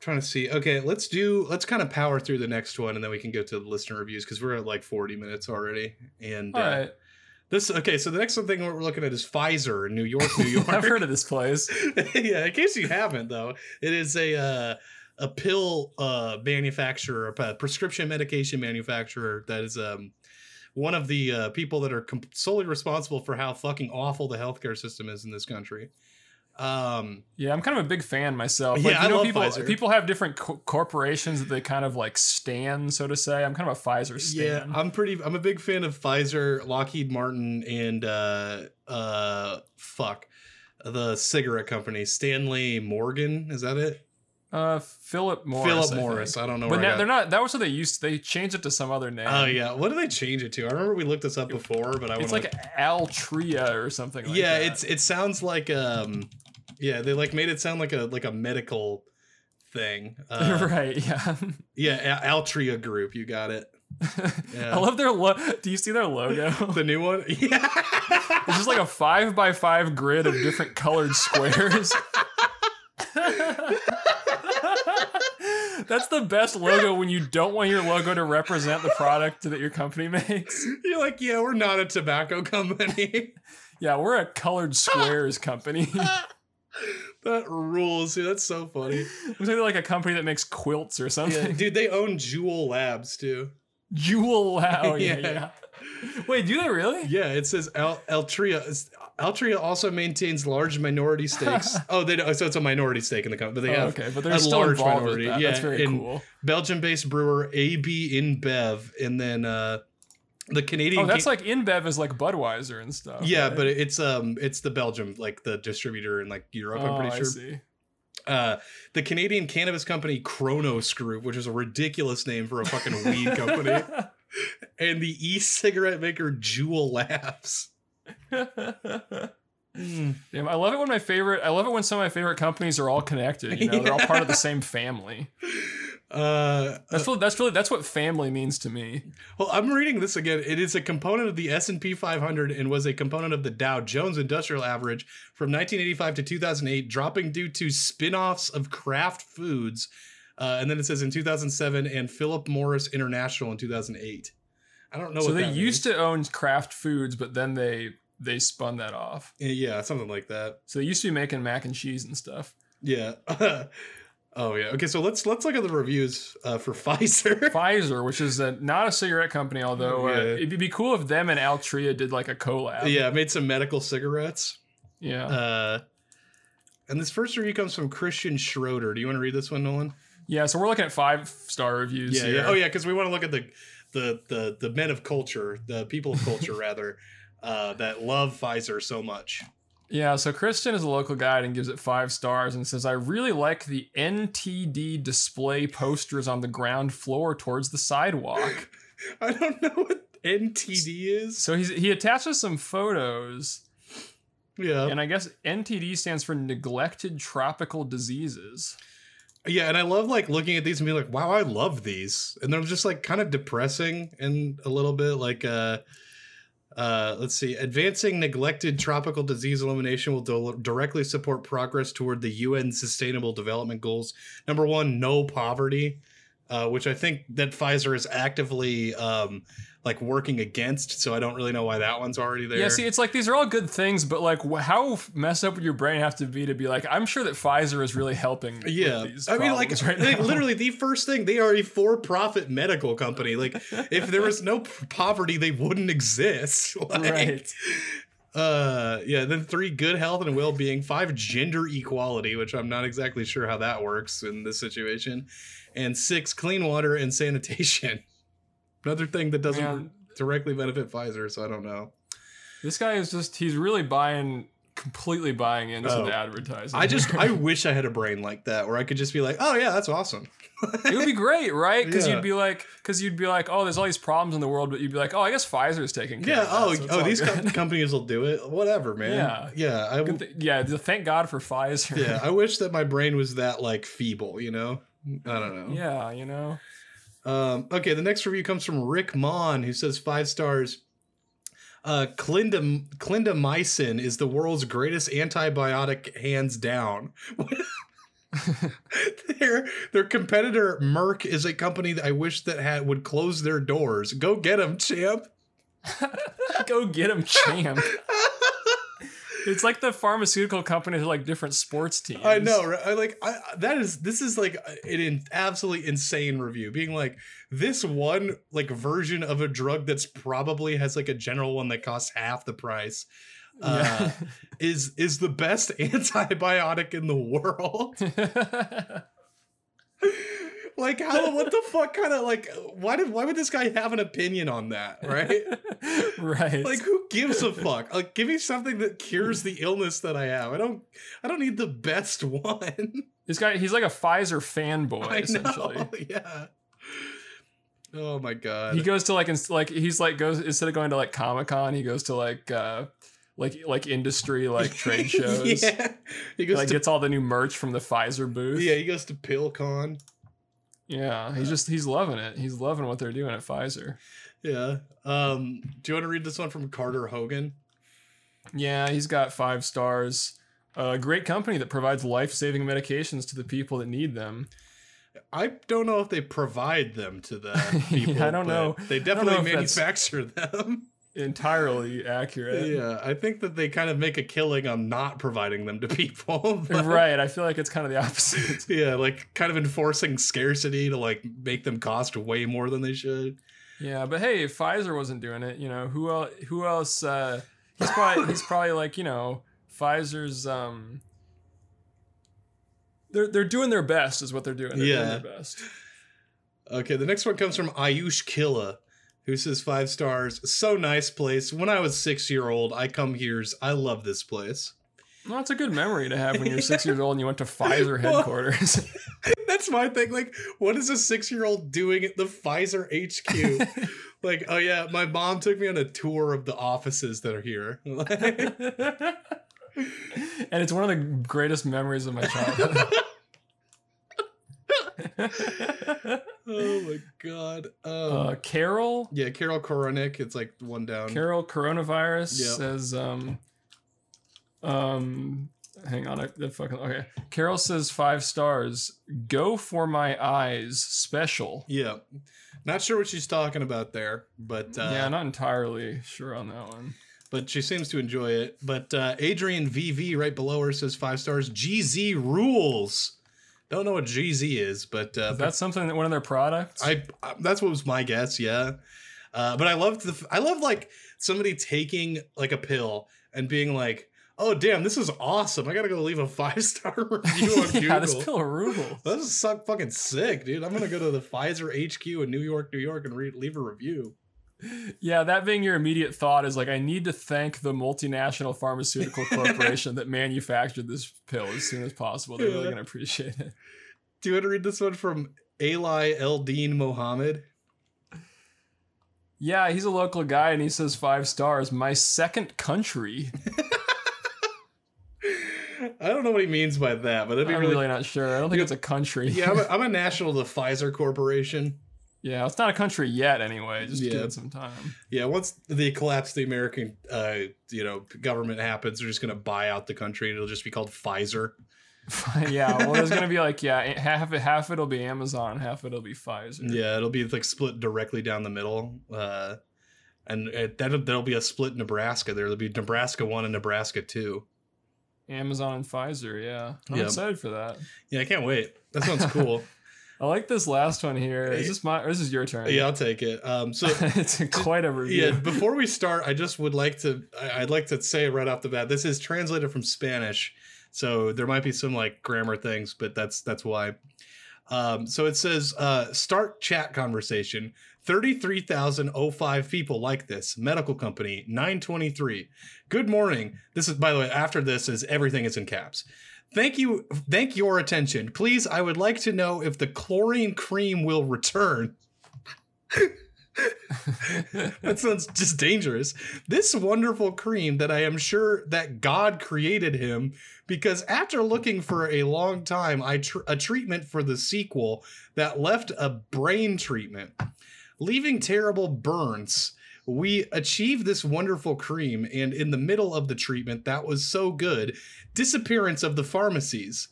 Trying to see. Okay, let's kind of power through the next one, and then we can go to the listener reviews because we're at like 40 minutes already. And all right. This okay, so the next thing we're looking at is Pfizer in New York, New York. I've heard of this place. Yeah, in case you haven't, though, it is a pill manufacturer, a prescription medication manufacturer that is one of the people that are solely responsible for how fucking awful the healthcare system is in this country. Yeah, I'm kind of a big fan myself. Like, yeah, you know, I love Pfizer. People have different corporations that they kind of like stand, so to say. I'm kind of a Pfizer stan. Yeah, I'm a big fan of Pfizer, Lockheed Martin, and the cigarette company, Stanley Morgan. Is that it? Philip Morris. I don't know. But now they're not. That was what they used. They changed it to some other name. Oh yeah, what did they change it to? I remember we looked this up before, but it's like Altria or something. Like yeah, that. It sounds like yeah, they like made it sound like a medical thing. Right. Yeah. Yeah, Altria Group. You got it. Yeah. I love their do you see their logo? The new one. Yeah. It's just like a 5x5 grid of different colored squares. That's the best logo when you don't want your logo to represent the product that your company makes. You're like, yeah, we're not a tobacco company. Yeah, we're a colored squares company. That rules. Dude, that's so funny. Looks like they're like a company that makes quilts or something. Yeah, dude, they own Juul Labs too. Juul Labs. Oh, yeah. Wait, do they really? Yeah, it says Altria. Altria also maintains large minority stakes. Oh, they don't, so it's a minority stake in the company, but they have okay, but they're a still large minority. That. Yeah, that's very cool. Belgian-based brewer AB InBev, and then the Canadian. Oh, that's like InBev is like Budweiser and stuff. Yeah, right? But it's the Belgium, like the distributor in like Europe. I'm pretty sure. I see. The Canadian cannabis company Kronos Group, which is a ridiculous name for a fucking weed company, and the e-cigarette maker Juul Labs. Damn, I love it when some of my favorite companies are all connected. You know, they're all part of the same family. That's what family means to me. Well, I'm reading this again. It is a component of the S&P 500 and was a component of the Dow Jones Industrial Average from 1985 to 2008, dropping due to spin-offs of Kraft Foods. And then it says in 2007 and Philip Morris International in 2008. I don't know. So they used to own Kraft Foods, but then they spun that off. Yeah, something like that. So they used to be making mac and cheese and stuff. Yeah. Oh yeah. Okay, so let's look at the reviews for Pfizer. Pfizer, which is not a cigarette company, although it'd be cool if them and Altria did like a collab. Yeah, made some medical cigarettes. Yeah. And this first review comes from Christian Schroeder. Do you want to read this one, Nolan? Yeah. So we're looking at 5-star reviews. Yeah. Here. Oh yeah, because we want to look at the men of culture, the people of culture rather, that love Pfizer so much. Yeah, so Kristen is a local guide and gives it 5 stars and says, I really like the NTD display posters on the ground floor towards the sidewalk. I don't know what NTD is. So he attaches some photos. Yeah. And I guess NTD stands for neglected tropical diseases. Yeah, and I love like looking at these and being like, wow, I love these. And they're just like kind of depressing and a little bit like let's see. Advancing neglected tropical disease elimination will directly support progress toward the UN Sustainable Development Goals. Number 1, no poverty, which I think that Pfizer is actively like working against. So I don't really know why that one's already there. Yeah, see, it's like these are all good things, but like how messed up would your brain have to be like, I'm sure that Pfizer is really helping. Yeah, with these literally the first thing, they are a for-profit medical company. Like if there was no poverty, they wouldn't exist. Like, right. Yeah. Then 3, good health and well-being. 5, gender equality, which I'm not exactly sure how that works in this situation. And 6, clean water and sanitation. Another thing that doesn't directly benefit Pfizer, so I don't know. This guy is he's really completely buying into the advertising. I wish I had a brain like that where I could just be like, oh yeah, that's awesome. It would be great, right? Because you'd be like, oh, there's all these problems in the world, but you'd be like, oh, I guess Pfizer's taking care of that. So these companies will do it. Whatever, man. Yeah. Thank God for Pfizer. Yeah, I wish that my brain was that like feeble, you know? I don't know. Yeah, you know. Okay, the next review comes from Rick Mon, who says 5 stars. Clindamycin is the world's greatest antibiotic, hands down. Their competitor Merck is a company that I wish would close their doors. Go get them, champ. Go get him, champ. It's like the pharmaceutical companies are like different sports teams. I know, right? This is like an absolutely insane review. Being like, this one like version of a drug that's probably has like a general one that costs half the price is the best antibiotic in the world. Like, how? What the fuck? Kind of like, why would this guy have an opinion on that, right? Right. Like, who gives a fuck? Like, give me something that cures the illness that I have. I don't need the best one. This guy, he's like a Pfizer fanboy, essentially. Yeah. Oh my god. He goes to goes instead of going to like Comic-Con, he goes to like industry, like trade shows. Yeah. He goes gets all the new merch from the Pfizer booth. Yeah, he goes to PillCon. Yeah, he's loving it. He's loving what they're doing at Pfizer. Yeah. Do you want to read this one from Carter Hogan? Yeah, he's got 5 stars. A great company that provides life-saving medications to the people that need them. I don't know if they provide them to the people. Yeah, I don't know. They definitely manufacture them. Entirely accurate. Yeah, I think that they kind of make a killing on not providing them to people. Right, I feel like it's kind of the opposite. Yeah, like kind of enforcing scarcity to like make them cost way more than they should. Yeah, but hey, if Pfizer wasn't doing it, you know, who else he's probably like, you know, Pfizer's they're doing their best is what they're doing. Doing their best. Okay, the next one comes from Ayush Killa, who says 5 stars. So nice place. When I was 6 years old, I come here. I love this place. Well, it's a good memory to have when you're 6 years old and you went to Pfizer headquarters. Well, that's my thing. Like, what is a 6-year-old doing at the Pfizer HQ? Like, oh yeah, my mom took me on a tour of the offices that are here. And it's one of the greatest memories of my childhood. Oh my god. Carol? Yeah, Carol Koronic. It's like one down. Carol Coronavirus says hang on, okay. Carol says 5 stars. Go for my eyes special. Yeah. Not sure what she's talking about there, but yeah, not entirely sure on that one. But she seems to enjoy it. But Adrian VV right below her says 5 stars. GZ rules. Don't know what GZ is, but is that something that one of their products? I that's what was my guess, yeah. But I loved like somebody taking like a pill and being like, "Oh damn, this is awesome! I gotta go leave a 5-star review on Google." Yeah, this pill rules. This is so fucking sick, dude. I'm gonna go to the Pfizer HQ in New York, and leave a review. Yeah, that being your immediate thought is like, I need to thank the multinational pharmaceutical corporation that manufactured this pill as soon as possible. They're really going to appreciate it. Do you want to read this one from Ali Eldeen Mohammed? Yeah, he's a local guy and he says 5 stars. My second country. I don't know what he means by that, but that'd be I'm really not sure. I don't think it's a country. Yeah, I'm a national of the Pfizer Corporation. Yeah, it's not a country yet anyway. Just give it some time. Yeah, once the collapse of the American government happens, they're just going to buy out the country and it'll just be called Pfizer. Yeah, well, there's going to be like, half it'll be Amazon, half it'll be Pfizer. Yeah, it'll be like split directly down the middle. There'll be a split in Nebraska. There'll be Nebraska 1 and Nebraska 2. Amazon and Pfizer, yeah. I'm excited for that. Yeah, I can't wait. That sounds cool. I like this last one here. This is your turn. Yeah, I'll take it. So it's quite a review. Yeah. Before we start, I just would like to. I'd like to say right off the bat, this is translated from Spanish, so there might be some like grammar things, but that's why. So it says, start chat conversation. 33,005 people like this. Medical company 923. Good morning. This is, by the way, after this is everything is in caps. Thank your attention. Please, I would like to know if the chlorine cream will return. That sounds just dangerous. This wonderful cream that I am sure that God created him, because after looking for a long time, a treatment for the sequel that left a brain treatment, leaving terrible burns. We achieved this wonderful cream, and in the middle of the treatment that was so good, disappearance of the pharmacies.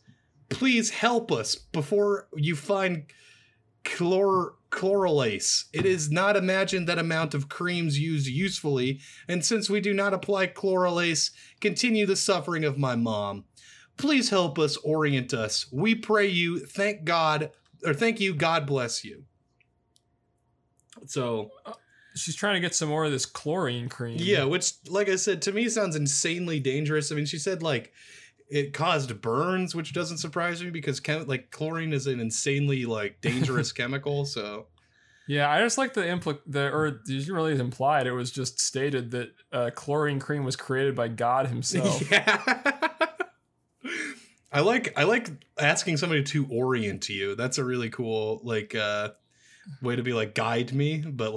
Please help us before you find chlorelace. It is not imagined that amount of creams used usefully, and since we do not apply chlorelace, continue the suffering of my mom. Please help us, orient us. We pray you, thank God, or thank you, God bless you. So... she's trying to get some more of this chlorine cream. Yeah, which, like I said, to me sounds insanely dangerous. I mean, she said, like, it caused burns, which doesn't surprise me because, chlorine is an insanely, dangerous chemical, so... Yeah, I just like it really implied, it was just stated that chlorine cream was created by God himself. Yeah. I like asking somebody to orient you. That's a really cool, way to be guide me, but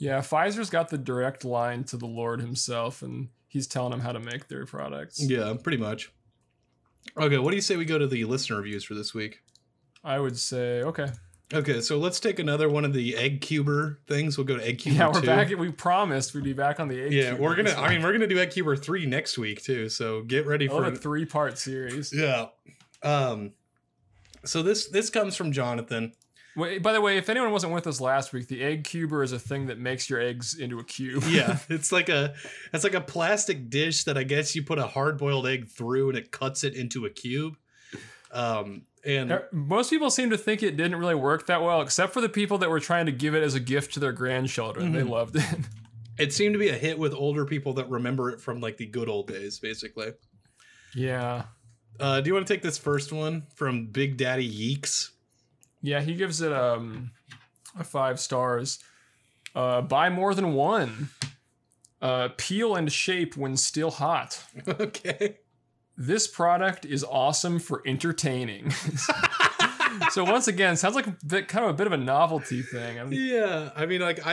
yeah Pfizer's got the direct line to the Lord himself, and he's telling them how to make their products. Yeah, pretty much. Okay, what do you say we go to the listener reviews for this week? I would say okay, so let's take another one of the egg cuber things. We'll go to egg cuber. Yeah, we're 2. Back. We promised we'd be back on the egg cuber. Yeah, we're gonna do egg cuber 3 next week too, so get ready for a 3-part series. Yeah. So this comes from Jonathan. Wait, by the way, if anyone wasn't with us last week, the egg cuber is a thing that makes your eggs into a cube. Yeah, it's like a plastic dish that I guess you put a hard-boiled egg through and it cuts it into a cube. And most people seem to think it didn't really work that well, except for the people that were trying to give it as a gift to their grandchildren. Mm-hmm. They loved it. It seemed to be a hit with older people that remember it from the good old days, basically. Yeah. Do you want to take this first one from Big Daddy Yeeks? Yeah, he gives it a 5 stars. Buy more than one. Peel and shape when still hot. Okay. This product is awesome for entertaining. So once again, sounds like a bit of a novelty thing. I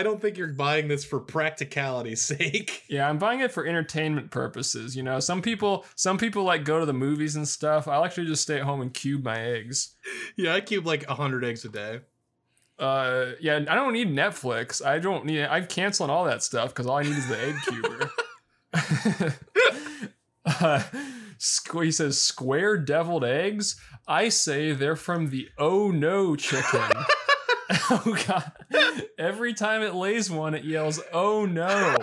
don't think you're buying this for practicality's sake. Yeah, I'm buying it for entertainment purposes. You know, some people go to the movies and stuff. I'll actually just stay at home and cube my eggs. Yeah, I cube 100 eggs a day. Yeah, I don't need Netflix. I'm canceling all that stuff because all I need is the egg cuber. He says square deviled eggs. I say they're from the Oh No chicken. Oh God. Every time it lays one, it yells, "Oh no."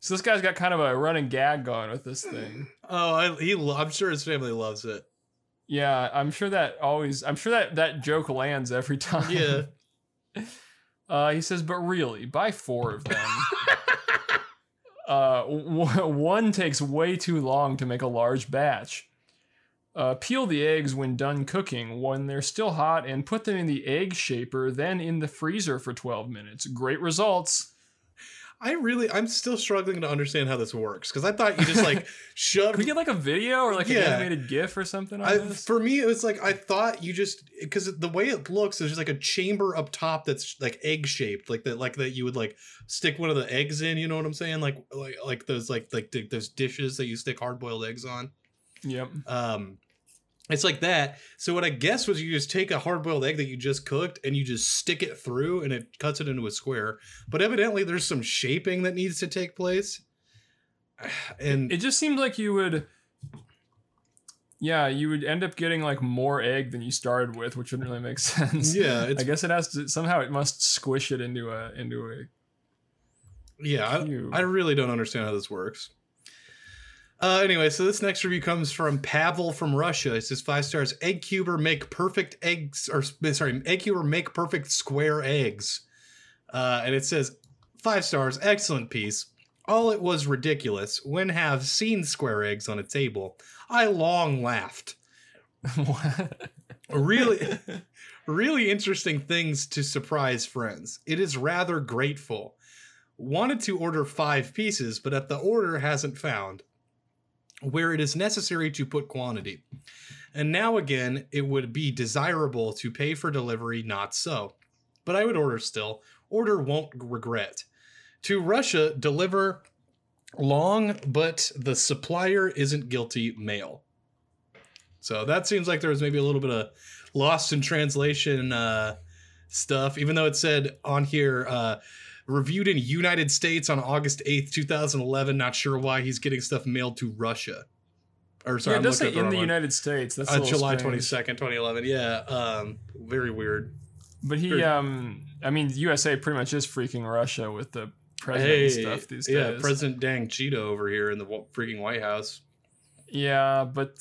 So this guy's got kind of a running gag going with this thing. Oh, I'm sure his family loves it. Yeah, I'm sure that joke lands every time. Yeah. He says, but really, buy 4 of them. One takes way too long to make a large batch. Peel the eggs when done cooking, when they're still hot, and put them in the egg shaper, then in the freezer for 12 minutes. Great results. I'm still struggling to understand how this works, because I thought you just shoved... Could we get a video or an animated GIF or something on this? For me, it was I thought you just... Because the way it looks, there's just a chamber up top that's egg shaped, that you would stick one of the eggs in, you know what I'm saying? Those those dishes that you stick hard boiled eggs on. Yep. It's like that. So what I guess was you just take a hard-boiled egg that you just cooked and you just stick it through and it cuts it into a square. But evidently there's some shaping that needs to take place. And it just seemed like you would end up getting more egg than you started with, which wouldn't really make sense. Yeah. I guess it has to somehow it must squish it into a. Yeah. Cube. I really don't understand how this works. Anyway, so this next review comes from Pavel from Russia. It says 5 stars. Egg cuber make perfect eggs, egg cuber make perfect square eggs. And it says 5 stars. Excellent piece. All it was ridiculous. When have seen square eggs on a table? I long laughed. What? Really, really interesting things to surprise friends. It is rather grateful. Wanted to order 5 pieces, but at the order hasn't found. Where it is necessary to put quantity. And now again, it would be desirable to pay for delivery, not so. But I would order still. Order won't regret. To Russia, deliver long, but the supplier isn't guilty mail. So that seems like there was maybe a little bit of lost in translation stuff, even though it said on here... reviewed in United States on August 8th, 2011. Not sure why he's getting stuff mailed to Russia. or sorry, yeah, it does say in the United States. That's July 22nd, 2011. Yeah, very weird. But he, I mean, USA pretty much is freaking Russia with the president and stuff these days. Yeah, President Dang Cheetah over here in the freaking White House. Yeah, but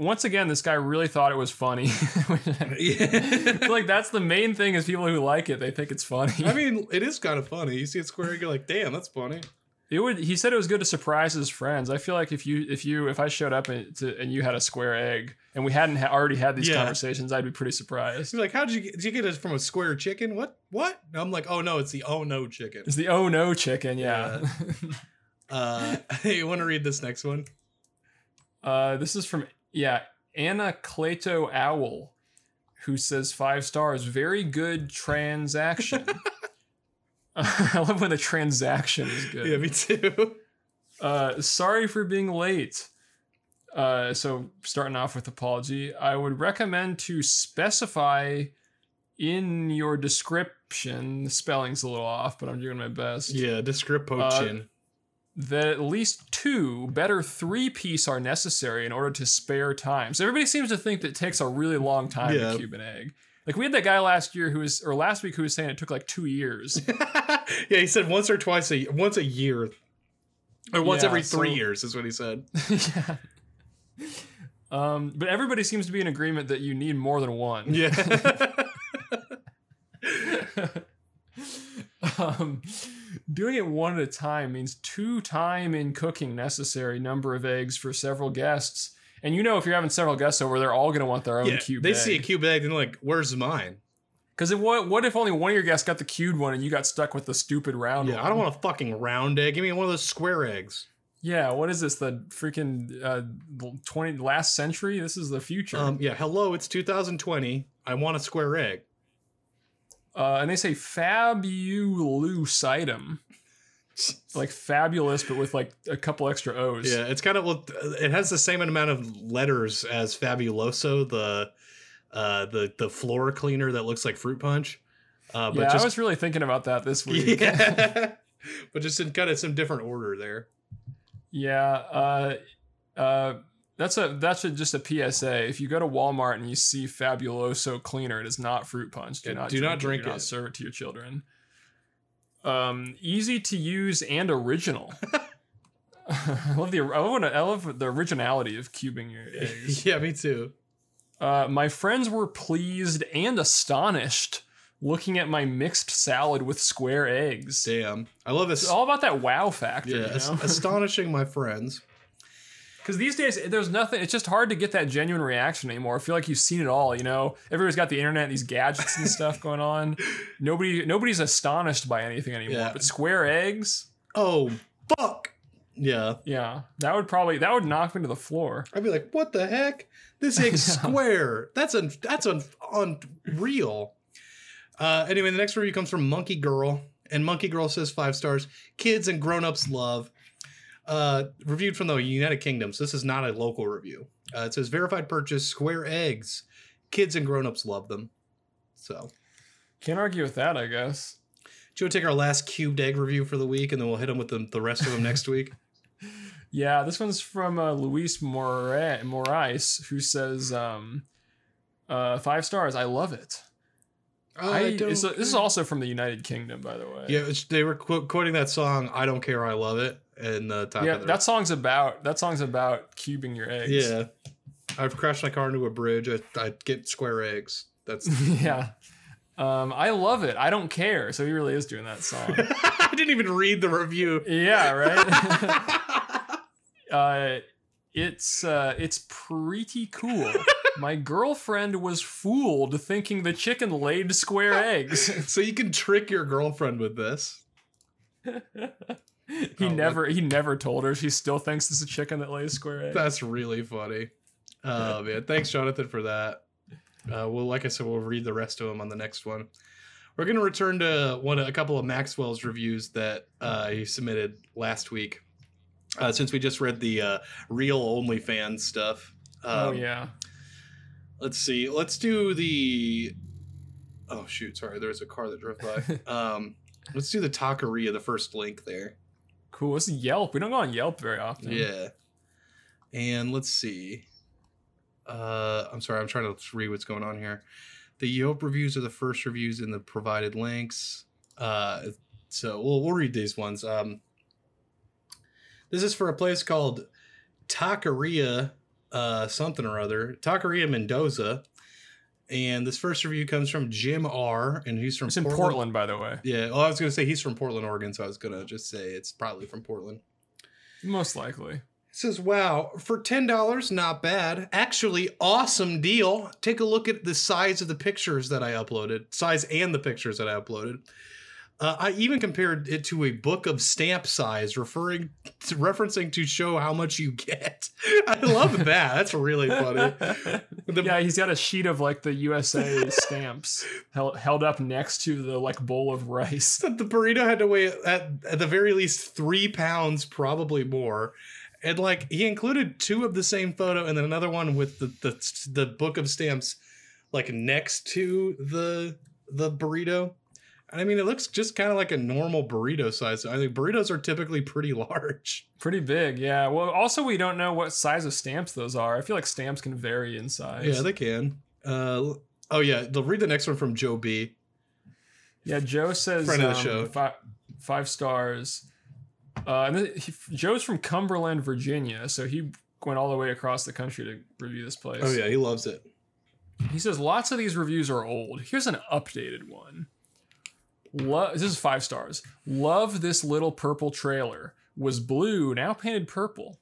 once again, this guy really thought it was funny. Like, that's the main thing is people who like it, they think it's funny. I mean, it is kind of funny. You see it square, you're like, damn, that's funny. He said it was good to surprise his friends. I feel like if I showed up and you had a square egg and we hadn't already had these conversations, I'd be pretty surprised. He's like, how did you get it from a square chicken? What? And I'm like, oh no, it's the oh no chicken. It's the oh no chicken. Yeah. You want to read this next one? This is from Anna Clato Owl, who says 5 stars. Very good transaction. I love when the transaction is good. Yeah, me too. Sorry for being late. So starting off with apology, I would recommend to specify in your description. The spelling's a little off, but I'm doing my best. Yeah, description. That at least 3 pieces are necessary in order to spare time. So everybody seems to think that it takes a really long time to cube an egg. Like, we had that guy last week who was saying it took like 2 years. He said once or twice once a year. Or once every 3 years is what he said. But everybody seems to be in agreement that you need more than one. Yeah. Doing it one at a time means 2 times in cooking necessary number of eggs for several guests. And you know, if you're having several guests over, they're all going to want their own cube egg. They see a cube egg and they're like, where's mine? Because what if only one of your guests got the cubed one and you got stuck with the stupid round one? Yeah, I don't want a fucking round egg. Give me one of those square eggs. Yeah, what is this, the freaking last century? This is the future. Hello, it's 2020. I want a square egg. And they say fabulusitum. Like fabulous, but with like a couple extra O's. Yeah, it's kind of, it has the same amount of letters as Fabuloso, the floor cleaner that looks like fruit punch. But I was really thinking about that this week. Yeah. But just in kind of some different order there. Yeah. That's just a PSA. If you go to Walmart and you see Fabuloso cleaner, it is not fruit punch. Do not drink it. Do not serve it to your children. Easy to use and original. I love the originality of cubing your eggs. Yeah, me too. My friends were pleased and astonished looking at my mixed salad with square eggs. Damn. I love this. It's all about that wow factor. Yeah, you know? Astonishing my friends. Because these days, there's nothing, it's just hard to get that genuine reaction anymore. I feel like you've seen it all, you know? Everybody's got the internet and these gadgets and stuff going on. Nobody's astonished by anything anymore. Yeah. But square eggs? Oh, fuck! Yeah. Yeah. That would knock me to the floor. I'd be like, what the heck? This egg's square. That's unreal. Anyway, the next review comes from Monkey Girl. And Monkey Girl says 5 stars. Kids and grown-ups love. Reviewed from the United Kingdom, so this is not a local review. It says verified purchase, square eggs. Kids and grown-ups love them. So. Can't argue with that, I guess. Do you want to take our last cubed egg review for the week, and then we'll hit them with the rest of them next week? Yeah, this one's from Luis Morais, who says 5 stars, I love it. This is also from the United Kingdom, by the way. Yeah, they were quoting that song, I Don't Care, I Love It. And that song's about cubing your eggs. Yeah, I've crashed my car into a bridge. I get square eggs. That's I love it. I don't care. So he really is doing that song. I didn't even read the review. Yeah, right. It's pretty cool. My girlfriend was fooled thinking the chicken laid square eggs. So you can trick your girlfriend with this. He never told her. She still thinks it's a chicken that lays square eggs. That's really funny. Man, thanks, Jonathan, for that. Well, like I said, we'll read the rest of them on the next one. We're going to return to a couple of Maxwell's reviews that he submitted last week. Since we just read the real OnlyFans stuff. Let's see. Let's do the... Oh, shoot. Sorry. There was a car that drove by. Let's do the Taqueria, the first link there. Cool. It's Yelp. We don't go on Yelp very often. Yeah. And let's see. I'm sorry, I'm trying to read what's going on here. The Yelp reviews are the first reviews in the provided links. So we'll read these ones. This is for a place called Taqueria something or other. Taqueria Mendoza. And this first review comes from Jim R. And he's from Portland. It's in Portland, by the way. Yeah. Well, I was going to say he's from Portland, Oregon. So I was going to just say it's probably from Portland. Most likely. It says, wow, for $10, not bad. Actually, awesome deal. Take a look at the size of the pictures that I uploaded. Size and the pictures that I uploaded. I even compared it to a book of stamp size, referencing to show how much you get. I love that. That's really funny. Yeah, he's got a sheet of like the USA stamps held up next to the like bowl of rice. The burrito had to weigh at the very least 3 pounds, probably more. And like he included two of the same photo and then another one with the book of stamps like next to the burrito. I mean, it looks just kind of like a normal burrito size. I think burritos are typically pretty large. Pretty big, yeah. Well, also, we don't know what size of stamps those are. I feel like stamps can vary in size. Yeah, they can. Oh, yeah. They'll read the next one from Joe B. Yeah, Joe says friend of the show. Five stars. And then Joe's from Cumberland, Virginia, so he went all the way across the country to review this place. Oh, yeah, he loves it. He says, lots of these reviews are old. Here's an updated one. This is 5 stars. Love this little purple trailer. Was blue, now painted purple.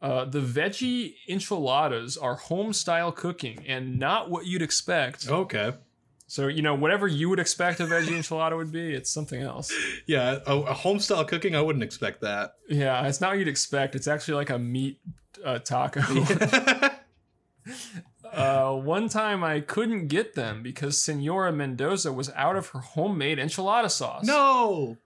The veggie enchiladas are home-style cooking and not what you'd expect. Okay. So, you know, whatever you would expect a veggie enchilada would be, it's something else. Yeah, a home-style cooking, I wouldn't expect that. Yeah, it's not what you'd expect. It's actually like a meat taco. Yeah. One time I couldn't get them because Senora Mendoza was out of her homemade enchilada sauce. No!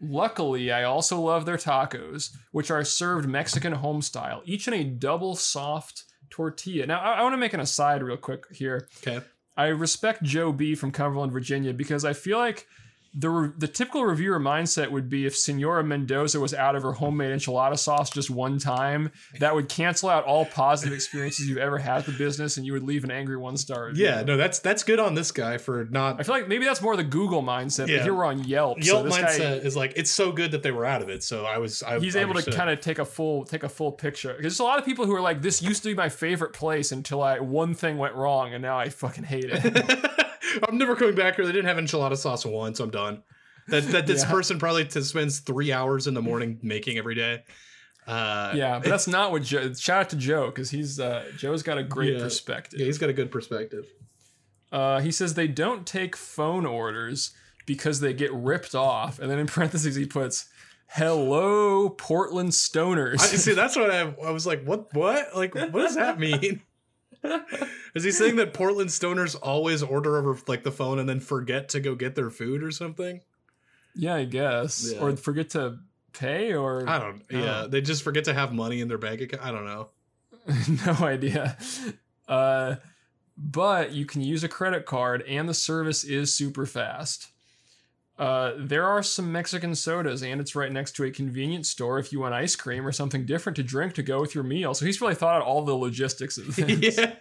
Luckily, I also love their tacos, which are served Mexican home style, each in a double soft tortilla. Now, I want to make an aside real quick here. Okay. I respect Joe B. from Cumberland, Virginia, because I feel like the typical reviewer mindset would be if Senora Mendoza was out of her homemade enchilada sauce just one time, that would cancel out all positive experiences you've ever had with the business, and you would leave an angry 1-star review. Yeah, no, that's good on this guy for not... I feel like maybe that's more the Google mindset, yeah. But here we're on Yelp. Yelp so this mindset guy, is like, it's so good that they were out of it, so he's able to kind of take a full picture. Because there's a lot of people who are like, this used to be my favorite place until one thing went wrong, and now I fucking hate it. I'm never coming back here. They didn't have enchilada sauce once. I'm done. That this person probably spends 3 hours in the morning making every day. Yeah, but that's not what Joe... Shout out to Joe, because Joe's got a great perspective. Yeah, he's got a good perspective. He says they don't take phone orders because they get ripped off. And then in parentheses, he puts... Hello, Portland stoners. See, that's what I was like, what? Like, what does that mean? Is he saying that Portland stoners always order over like the phone and then forget to go get their food or something? Yeah, I guess. Yeah. Or forget to pay or... I don't know. Yeah, they just forget to have money in their bank account. I don't know. No idea. But you can use a credit card and the service is super fast. There are some Mexican sodas and it's right next to a convenience store if you want ice cream or something different to drink to go with your meal. So he's really thought out all the logistics of things. Yeah.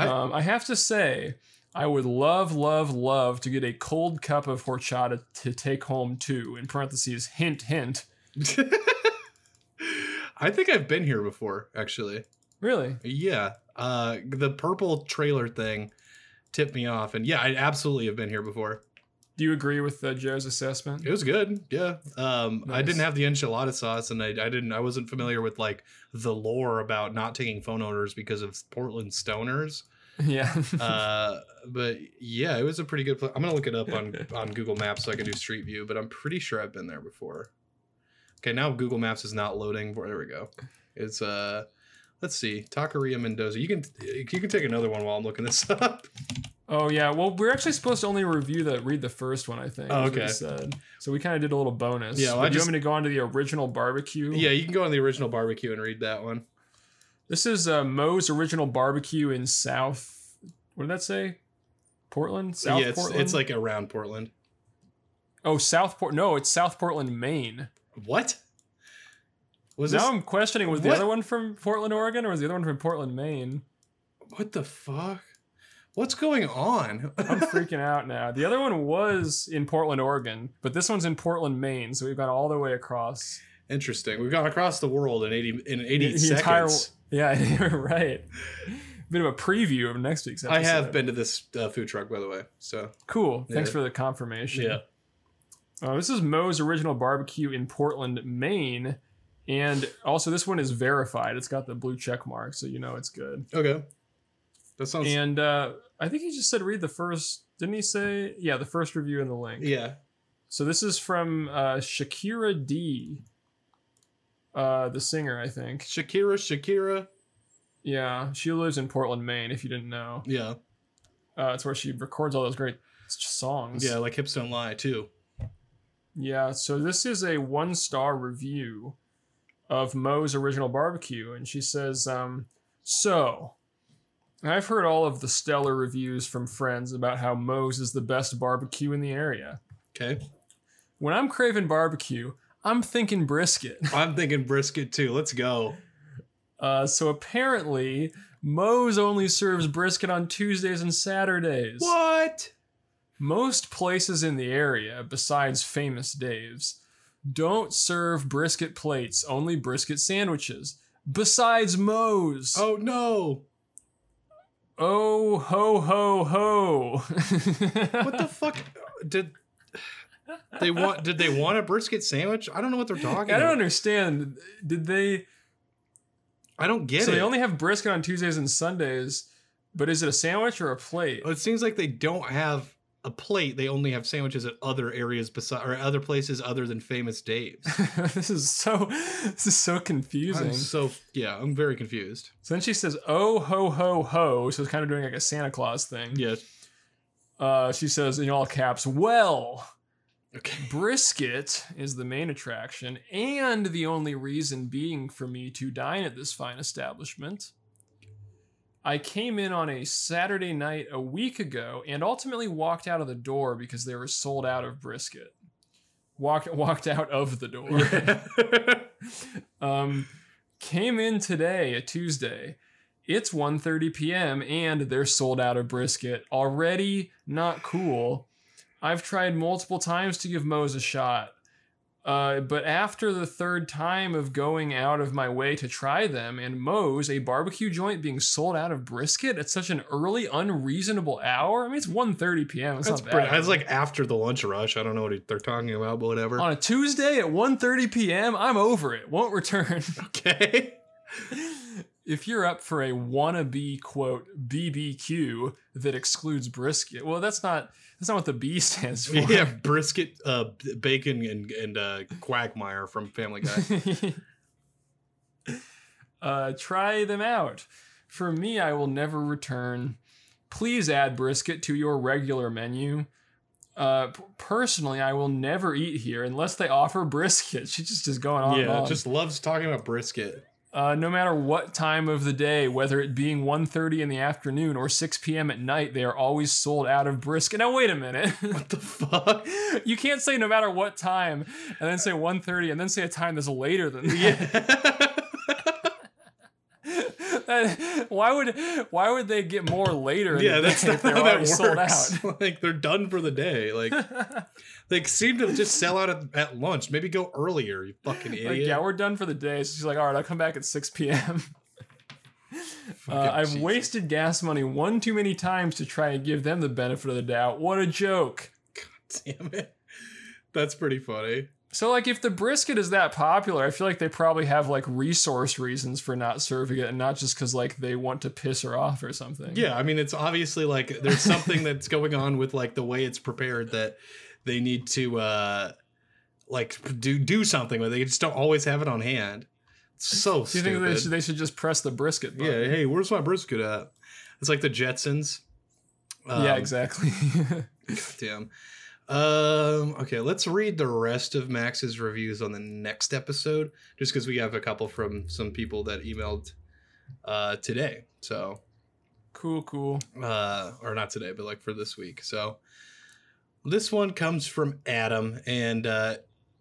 I have to say, I would love to get a cold cup of horchata to take home too. In parentheses, hint, hint. I think I've been here before, actually. Really? Yeah. The purple trailer thing tipped me off. And yeah, I absolutely have been here before. Do you agree with Joe's assessment? It was good. Yeah. Nice. I didn't have the enchilada sauce and I wasn't familiar with like the lore about not taking phone orders because of Portland stoners. Yeah. But yeah, it was a pretty good place. I'm going to look it up on Google Maps so I can do Street View, but I'm pretty sure I've been there before. Okay. Now Google Maps is not loading. There we go. It's, let's see. Taqueria Mendoza. You can take another one while I'm looking this up. Oh, yeah. Well, we're actually supposed to only read the first one, I think. Oh, okay. So we kind of did a little bonus. Yeah, well, do you want me to go on to the original barbecue? Yeah, you can go on the original barbecue and read that one. This is Moe's original barbecue in South... What did that say? Portland? South Portland? It's like around Portland. Oh, South Portland. No, it's South Portland, Maine. What? Was now this... I'm questioning, was the other one from Portland, Oregon, or was the other one from Portland, Maine? What the fuck? What's going on? I'm freaking out now. The other one was in Portland, Oregon, but this one's in Portland, Maine, so we've gone all the way across. Interesting. We've gone across the world in 80 seconds. Yeah, you're right. Bit of a preview of next week's episode. I have been to this food truck, by the way. So cool. Yeah. Thanks for the confirmation. Yeah. This is Moe's Original Barbecue in Portland, Maine. And also this one is verified. It's got the blue check mark, so you know it's good. Okay. That sounds... And I think he just said read the first... Didn't he say... Yeah, the first review in the link. Yeah. So this is from Shakira D. The singer, I think. Shakira. Yeah, she lives in Portland, Maine, if you didn't know. Yeah. It's where she records all those great songs. Yeah, like Hips Don't Lie, too. Yeah, so this is a 1-star review of Moe's Original Barbecue, and she says, so, I've heard all of the stellar reviews from friends about how Moe's is the best barbecue in the area. Okay. When I'm craving barbecue, I'm thinking brisket. I'm thinking brisket, too. Let's go. So apparently, Moe's only serves brisket on Tuesdays and Saturdays. What? Most places in the area, besides Famous Dave's, don't serve brisket plates, only brisket sandwiches. Besides Moe's. Oh, no. Oh, ho, ho, ho. What the fuck? Did they want a brisket sandwich? I don't know what they're talking about. I don't understand. Did they... I don't get it. So they only have brisket on Tuesdays and Sundays, but is it a sandwich or a plate? Well, it seems like they don't have a plate. They only have sandwiches at other areas or other places other than Famous Dave's. This is so confusing. I'm very confused. So then she says, "Oh ho ho ho," so it's kind of doing like a Santa Claus thing. Yes. She says in all caps, "Well." Okay. Brisket is the main attraction and the only reason being for me to dine at this fine establishment. I came in on a Saturday night a week ago and ultimately walked out of the door because they were sold out of brisket. Walked out of the door. Yeah. Came in today, a Tuesday. It's 1:30 p.m. and they're sold out of brisket already. Not cool. I've tried multiple times to give Moe's a shot, but after the third time of going out of my way to try them, and Moe's, a barbecue joint being sold out of brisket at such an early, unreasonable hour. I mean, it's 1:30 p.m. It's not bad. It's like after the lunch rush. I don't know what they're talking about, but whatever. On a Tuesday at 1:30 p.m., I'm over it. Won't return. Okay. If you're up for a wannabe, quote, BBQ that excludes brisket. Well, that's not what the B stands for. Yeah, brisket, bacon, and Quagmire from Family Guy. Try them out. For me, I will never return. Please add brisket to your regular menu. Personally, I will never eat here unless they offer brisket. She's just is going on and on. Yeah, just loves talking about brisket. No matter what time of the day, whether it being 1:30 in the afternoon or 6 p.m. at night, they are always sold out of brisket. Now, wait a minute. What the fuck? You can't say no matter what time and then say 1:30 and then say a time that's later than that. Why would they get more later? Yeah, that's not how that works. Sold out. Like they're done for the day. Like they seem to just sell out at lunch. Maybe go earlier. You fucking idiot. Like, yeah, we're done for the day. So she's like, all right, I'll come back at 6 p.m. I've wasted gas money one too many times to try and give them the benefit of the doubt. What a joke! God damn it. That's pretty funny. So, like, if the brisket is that popular, I feel like they probably have, like, resource reasons for not serving it and not just because, like, they want to piss her off or something. Yeah, I mean, it's obviously, like, there's something that's going on with, like, the way it's prepared that they need to, like, do something with it. They just don't always have it on hand. It's so stupid. Do you think they should just press the brisket button? Yeah, hey, where's my brisket at? It's like the Jetsons. Yeah, exactly. Goddamn. Okay, let's read the rest of Max's reviews on the next episode, just because we have a couple from some people that emailed today. So cool. Or not today, but like for this week. So this one comes from Adam, and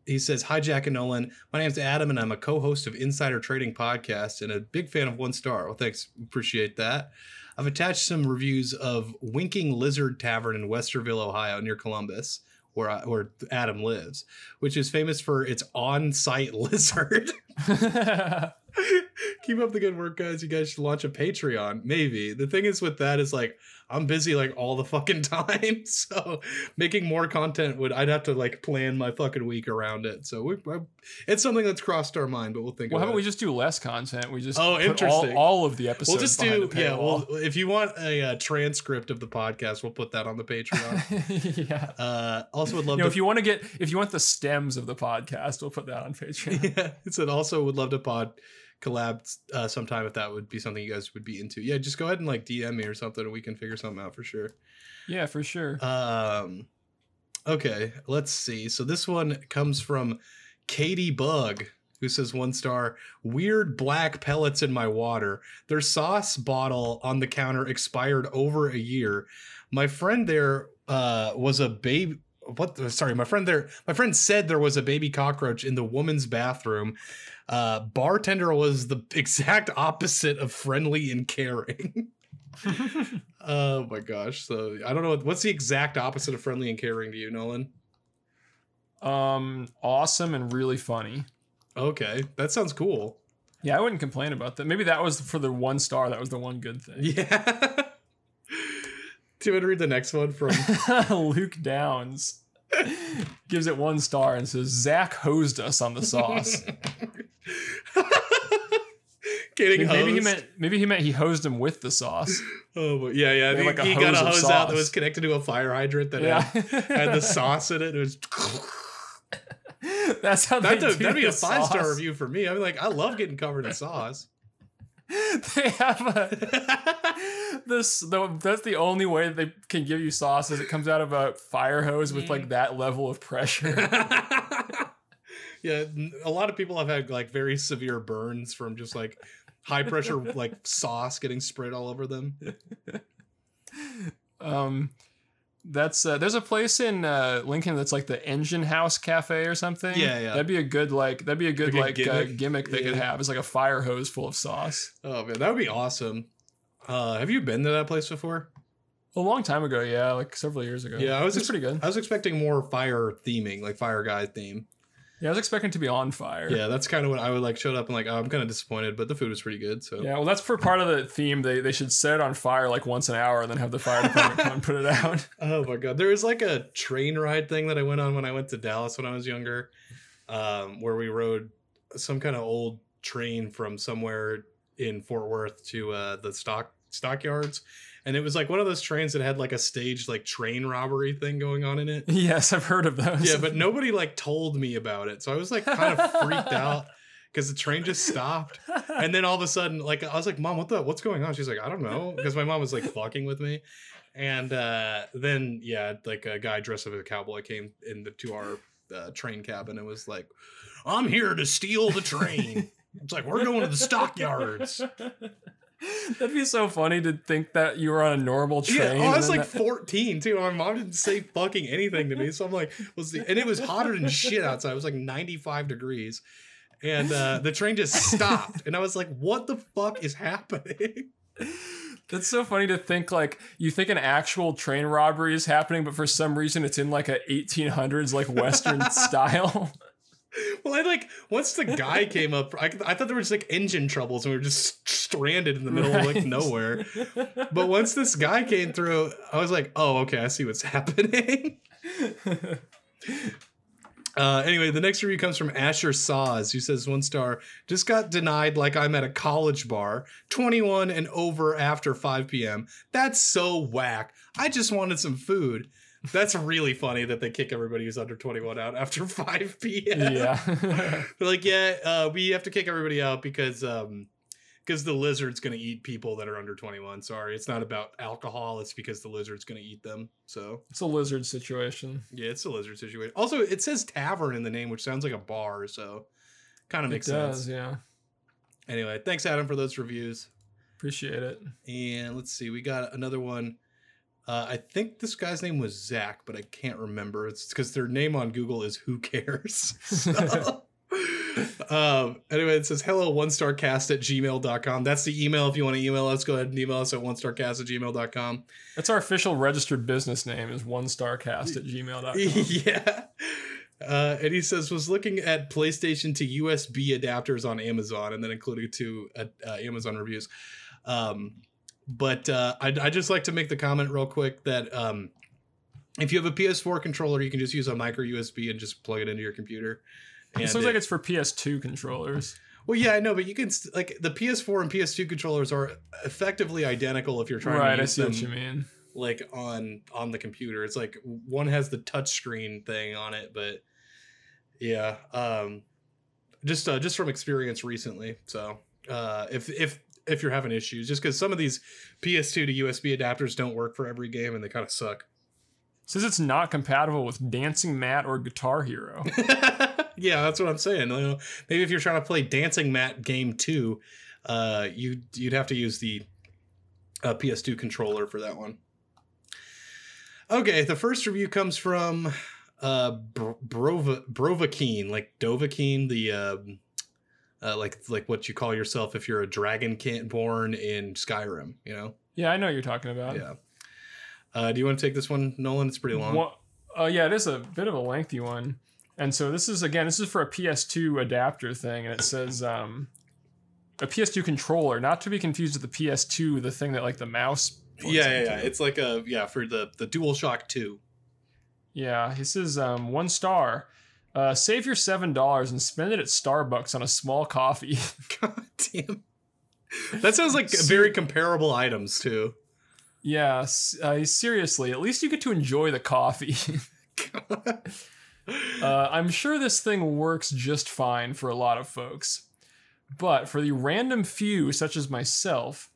He says, "Hi, Jack and Nolan. My name's Adam, and I'm a co-host of Insider Trading Podcast and a big fan of One Star." Well, thanks. Appreciate that. I've attached some reviews of Winking Lizard Tavern in Westerville, Ohio, near Columbus, where Adam lives, which is famous for its on-site lizard. Keep up the good work, guys. You guys should launch a Patreon. Maybe. The thing is with that is, like, I'm busy, like, all the fucking time. So making more content I'd have to, like, plan my fucking week around it. So it's something that's crossed our mind, but we'll think about it. Well, how about we just do less content? We just all of the episodes. We'll just do, if you want a transcript of the podcast, we'll put that on the Patreon. Yeah. Also would love to... if you want the stems of the podcast, we'll put that on Patreon. Yeah. It said also would love to collab sometime if that would be something you guys would be into. Yeah, just go ahead and like DM me or something and we can figure something out for sure. Yeah, for sure. Okay, let's see. So this one comes from Katie Bug, who says, "One star, weird black pellets in my water. Their sauce bottle on the counter expired over a year. My friend there was a baby. My friend said there was a baby cockroach in the woman's bathroom. Bartender was the exact opposite of friendly and caring." Oh my gosh. So I don't know. What's the exact opposite of friendly and caring to you, Nolan? Awesome and really funny. Okay. That sounds cool. Yeah. I wouldn't complain about that. Maybe that was for the one star. That was the one good thing. Yeah. Do you want to read the next one from Luke Downs? Gives it one star and says, "Zach hosed us on the sauce." Maybe he meant he hosed him with the sauce. Oh yeah, yeah. He got a hose out that was connected to a fire hydrant that had the sauce in it. It was. That's how they do That'd be a 5-star review for me. I'm like, I love getting covered in sauce. They have that's the only way they can give you sauce is it comes out of a fire hose with like that level of pressure. Yeah, a lot of people have had like very severe burns from just like high pressure like sauce getting sprayed all over them. That's there's a place in Lincoln that's like the Engine House Cafe or something. Yeah, yeah. That'd be a good gimmick they could have. It's like a fire hose full of sauce. Oh man, that would be awesome. Have you been to that place before? A long time ago, yeah, like several years ago. Yeah, it's pretty good. I was expecting more fire theming, like fire guy theme. Yeah, I was expecting to be on fire. Yeah, that's kind of what I would like showed up and like, oh, I'm kind of disappointed, but the food was pretty good. So yeah, well, that's for part of the theme. They should set it on fire like once an hour and then have the fire department come and put it out. Oh my God. There was like a train ride thing that I went on when I went to Dallas when I was younger, where we rode some kind of old train from somewhere in Fort Worth to the stockyards. And it was like one of those trains that had like a staged like train robbery thing going on in it. Yes, I've heard of those. Yeah, but nobody like told me about it. So I was like kind of freaked out because the train just stopped. And then all of a sudden, like I was like, Mom, what's going on? She's like, I don't know. Because my mom was like fucking with me. And then, yeah, like a guy dressed up as a cowboy came in to our train cabin and was like, I'm here to steal the train. It's like, we're going to the stockyards. That'd be so funny to think that you were on a normal train. Yeah, I was like 14 too. My mom didn't say fucking anything to me, so I'm like, and it was hotter than shit outside. It was like 95 degrees, and the train just stopped, and I was like, "What the fuck is happening?" That's so funny to think, like, you think an actual train robbery is happening, but for some reason it's in like a 1800s like Western style. Well, I like once the guy came up, I thought there were just like engine troubles and we were just stranded in the middle of like nowhere. But once this guy came through, I was like, oh, okay, I see what's happening. Anyway, the next review comes from Asher Saws, who says, one star, just got denied like I'm at a college bar, 21 and over after 5 p.m. That's so whack. I just wanted some food. That's really funny that they kick everybody who's under 21 out after 5 p.m. Yeah. They're like, we have to kick everybody out because the lizard's going to eat people that are under 21. Sorry, it's not about alcohol. It's because the lizard's going to eat them. So it's a lizard situation. Yeah, it's a lizard situation. Also, it says tavern in the name, which sounds like a bar. So kind of makes sense. Yeah. Anyway, thanks, Adam, for those reviews. Appreciate it. And let's see. We got another one. I think this guy's name was Zach, but I can't remember. It's because their name on Google is Who Cares. So, anyway, it says, hello, onestarcast@gmail.com. That's the email. If you want to email us, go ahead and email us at onestarcast@gmail.com. That's our official registered business name is onestarcast@gmail.com. Yeah. And he says, was looking at PlayStation to USB adapters on Amazon and then including two Amazon reviews. But I just like to make the comment real quick that if you have a PS4 controller, you can just use a micro USB and just plug it into your computer. And it sounds like it's for PS2 controllers. Well, yeah, I know, but you can like the PS4 and PS2 controllers are effectively identical if you're trying to use them. Right, I see what you mean. Like on the computer, it's like one has the touchscreen thing on it, but yeah, just from experience recently. So if you're having issues, just because some of these PS2 to USB adapters don't work for every game and they kind of suck. It says it's not compatible with Dancing Mat or Guitar Hero. Yeah, that's what I'm saying. You know, maybe if you're trying to play Dancing Mat Game 2, you'd have to use the PS2 controller for that one. Okay, the first review comes from Brovakeen, like Dovahkiin, the... like what you call yourself if you're a dragonkin born in Skyrim, you know? Yeah, I know what you're talking about. Yeah. Do you want to take this one, Nolan? It's pretty long. Well, yeah, it is a bit of a lengthy one. And so this is for a PS2 adapter thing. And it says a PS2 controller, not to be confused with the PS2, the thing that like the mouse. Yeah. It's like for the DualShock 2. Yeah, this is 1 star. Save your $7 and spend it at Starbucks on a small coffee. God damn. That sounds like very comparable items, too. Yeah, seriously. At least you get to enjoy the coffee. I'm sure this thing works just fine for a lot of folks. But for the random few, such as myself,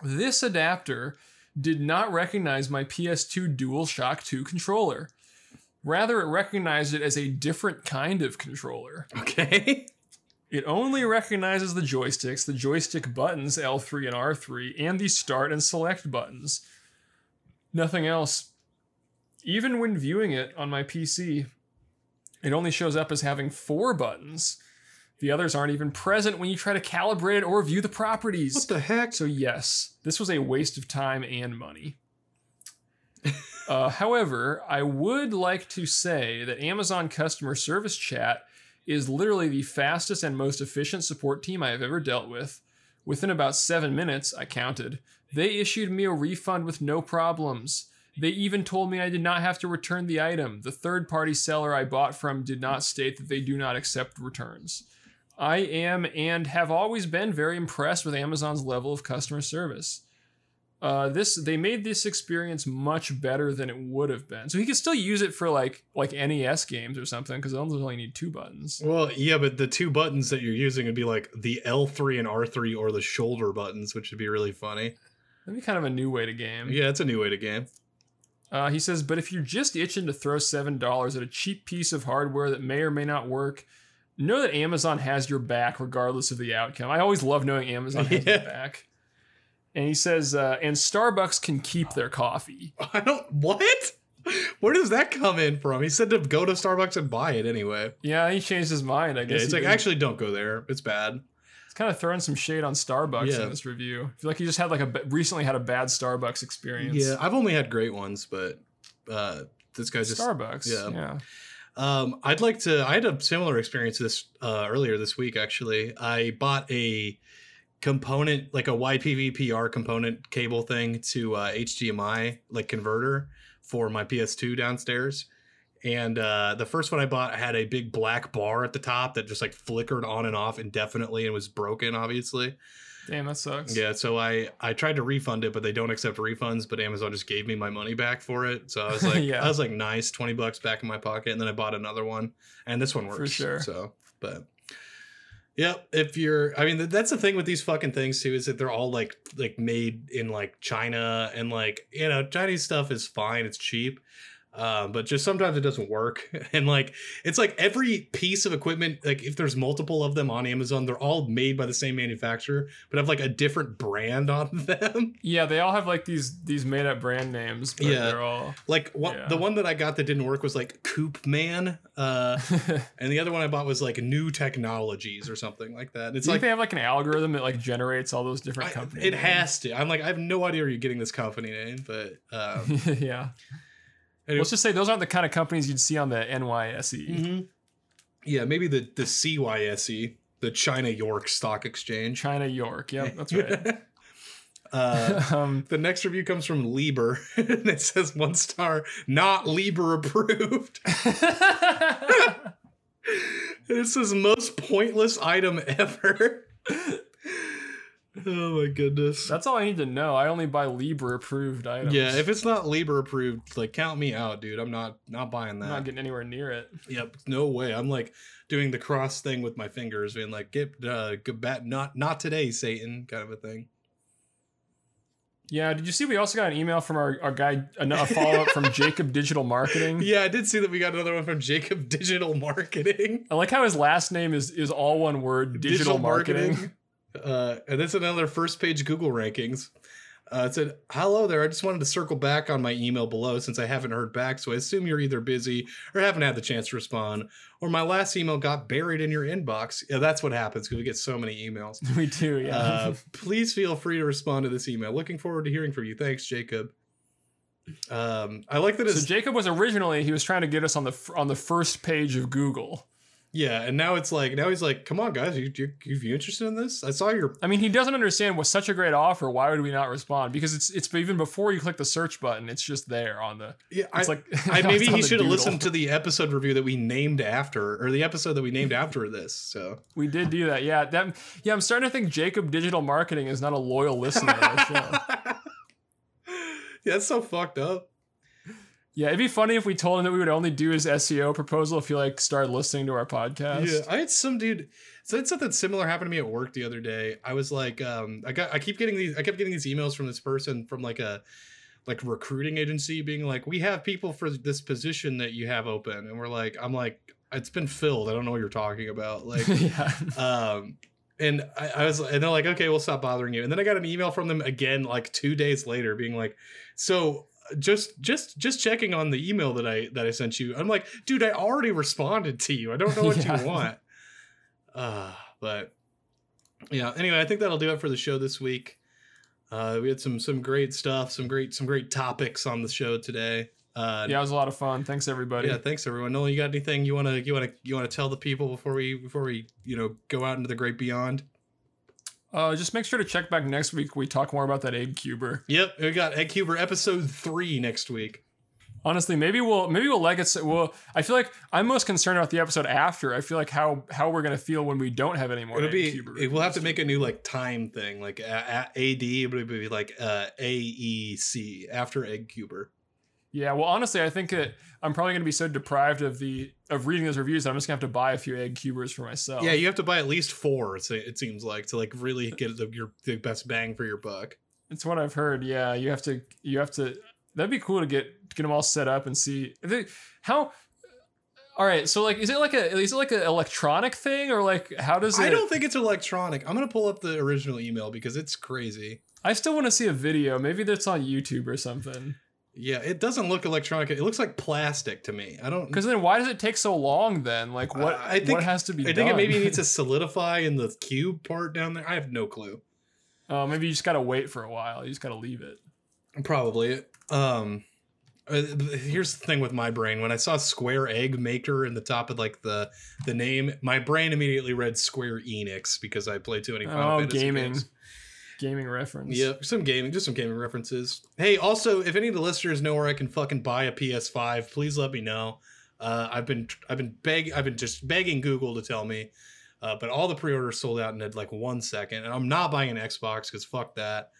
this adapter did not recognize my PS2 DualShock 2 controller. Rather, it recognized it as a different kind of controller. Okay. It only recognizes the joystick buttons, L3 and R3, and the start and select buttons. Nothing else. Even when viewing it on my PC, it only shows up as having 4 buttons. The others aren't even present when you try to calibrate it or view the properties. What the heck? So yes, this was a waste of time and money. However, I would like to say that Amazon customer service chat is literally the fastest and most efficient support team I have ever dealt with. Within about 7 minutes, I counted, they issued me a refund with no problems. They even told me I did not have to return the item. The third-party seller I bought from did not state that they do not accept returns. I am and have always been very impressed with Amazon's level of customer service. They made this experience much better than it would have been. So he could still use it for like NES games or something because they only need 2 buttons. Well, yeah, but the 2 buttons that you're using would be like the L3 and R3 or the shoulder buttons, which would be really funny. That'd be kind of a new way to game. Yeah, it's a new way to game. He says, but if you're just itching to throw $7 at a cheap piece of hardware that may or may not work, know that Amazon has your back regardless of the outcome. I always love knowing Amazon has your back. And he says, and Starbucks can keep their coffee. What? Where does that come in from? He said to go to Starbucks and buy it anyway. Yeah, he changed his mind, I guess. Yeah, it's actually don't go there. It's bad. It's kind of throwing some shade on Starbucks in this review. I feel like he just had recently had a bad Starbucks experience. Yeah, I've only had great ones, but this guy just... Starbucks, yeah. I had a similar experience this earlier this week, actually. I bought a... component, like a YPVPR component cable thing to HDMI like converter for my PS2 downstairs, and the first one I bought had a big black bar at the top that just like flickered on and off indefinitely and was broken, obviously. Damn, that sucks. Yeah, so I tried to refund it, but they don't accept refunds, but Amazon just gave me my money back for it. So I was like I was like, nice, $20 back in my pocket. And then I bought another one, and this one works for sure. So but yep. That's the thing with these fucking things too, is that they're all like made in like China, and like, you know, Chinese stuff is fine. It's cheap. But just sometimes it doesn't work. And like, it's like every piece of equipment, like if there's multiple of them on Amazon, they're all made by the same manufacturer, but have like a different brand on them. Yeah. They all have like these made up brand names. But yeah. They're all like what, yeah. The one that I got that didn't work was like Coop Man. And the other one I bought was like New Technologies or something like that. And it's like, they have like an algorithm that like generates all those different companies. It has to. I'm like, I have no idea where you're getting this company name, but, yeah. Anyway. Let's just say those aren't the kind of companies you'd see on the NYSE. Mm-hmm. Yeah, maybe the CYSE, the China York Stock Exchange. China York, yep, that's right. The next review comes from Lieber, and it says 1 star, not Lieber approved. It says most pointless item ever. Oh my goodness. That's all I need to know. I only buy Libra approved items. Yeah, if it's not Libra approved, like count me out, dude. I'm not buying that. I'm not getting anywhere near it. Yep, no way. I'm like doing the cross thing with my fingers, being like, get back, not today, Satan, kind of a thing. Yeah, did you see we also got an email from our guy, a follow-up from Jacob Digital Marketing? Yeah, I did see that we got another one from Jacob Digital Marketing. I like how his last name is all one word, Digital Marketing. And that's another first page Google rankings. It said, hello there. I just wanted to circle back on my email below since I haven't heard back. So I assume you're either busy or haven't had the chance to respond, or my last email got buried in your inbox. Yeah, that's what happens because we get so many emails. We do. Yeah. Please feel free to respond to this email. Looking forward to hearing from you. Thanks, Jacob. I like that. So Jacob was originally, he was trying to get us on the first page of Google. Yeah, and now it's like, now he's like, come on, guys, you interested in this? I saw your... I mean, he doesn't understand what's such a great offer. Why would we not respond? Because it's even before you click the search button, it's just there on the... Yeah, it's maybe he should have listened to the episode review that we named after, or the episode that we named after this, so... We did do that, yeah. I'm starting to think Jacob Digital Marketing is not a loyal listener to our show. Yeah, that's so fucked up. Yeah, it'd be funny if we told him that we would only do his SEO proposal if he like started listening to our podcast. Yeah, I had some dude. So I had something similar happen to me at work the other day. I was like, I kept getting these emails from this person from like a recruiting agency being like, we have people for this position that you have open, and we're like, I'm like, it's been filled. I don't know what you're talking about. Like, yeah. And I was, and they're like, okay, we'll stop bothering you. And then I got an email from them again like 2 days later, being like, so. Just checking on the email that I sent you. I'm like, dude, I already responded to you. I don't know what you want. But yeah, anyway, I think that'll do it for the show this week. We had some great stuff, some great topics on the show today. Yeah, it was a lot of fun. Thanks everybody. Yeah, thanks everyone. Nolan, you got anything you wanna tell the people before we go out into the great beyond? Just make sure to check back next week. We talk more about that Egg Cuber. Yep, we got Egg Cuber episode 3 next week. Honestly, maybe we'll like it. Well, I feel like I'm most concerned about the episode after. I feel like how we're gonna feel when we don't have any more. It'll be. We'll have to make a new like time thing, like AD. But it'll be like AEC after Egg Cuber. Yeah, well, honestly, I think that I'm probably going to be so deprived of reading those reviews that I'm just going to have to buy a few egg cubers for myself. Yeah, you have to buy at least 4, it seems like, to like really get the best bang for your buck. It's what I've heard. Yeah, you have to. That'd be cool to get them all set up and see how. All right, so like, is it like an electronic thing or like how does it? I don't think it's electronic. I'm going to pull up the original email because it's crazy. I still want to see a video. Maybe that's on YouTube or something. Yeah, it doesn't look electronic. It looks like plastic to me. I don't... Because then why does it take so long then? Like, what has to be done? I think it maybe needs to solidify in the cube part down there. I have no clue. Maybe you just got to wait for a while. You just got to leave it. Probably. Here's the thing with my brain. When I saw Square Egg Maker in the top of like the name, my brain immediately read Square Enix because I played too many Final Fantasy games. Gaming reference. Yep, just some gaming references. Hey, also, if any of the listeners know where I can fucking buy a PS5, please let me know. I've been begging Google to tell me, but all the pre-orders sold out in like 1 second, and I'm not buying an Xbox because fuck that.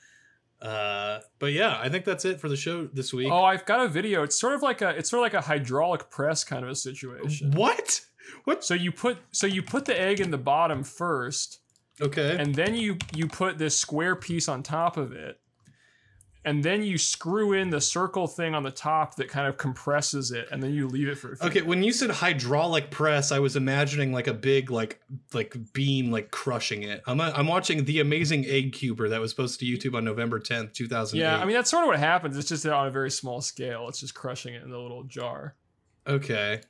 But yeah, I think that's it for the show this week. Oh, I've got a video. It's sort of like a hydraulic press kind of a situation. What? So you put the egg in the bottom first. Okay. And then you put this square piece on top of it. and then you screw in the circle thing on the top that kind of compresses it, and then you leave it for a few minutes. When you said hydraulic press, I was imagining like a big like beam like crushing it. I'm watching The Amazing Egg Cuber that was posted to YouTube on November 10th, 2008. Yeah, I mean that's sort of what happens. It's just on a very small scale. It's just crushing it in a little jar. Okay.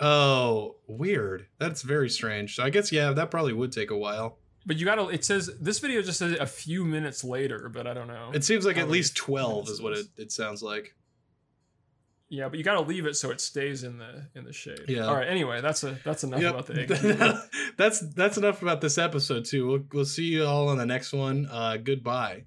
Oh, weird. That's very strange. So I guess, yeah, that probably would take a while. But you gotta, it says, this video just says a few minutes later, but I don't know. It seems like at least 12 is what it sounds like. Yeah, but you gotta leave it so it stays in the shade. Yeah. All right, anyway, that's enough about the egg. That's enough about this episode, too. We'll see you all on the next one. Goodbye.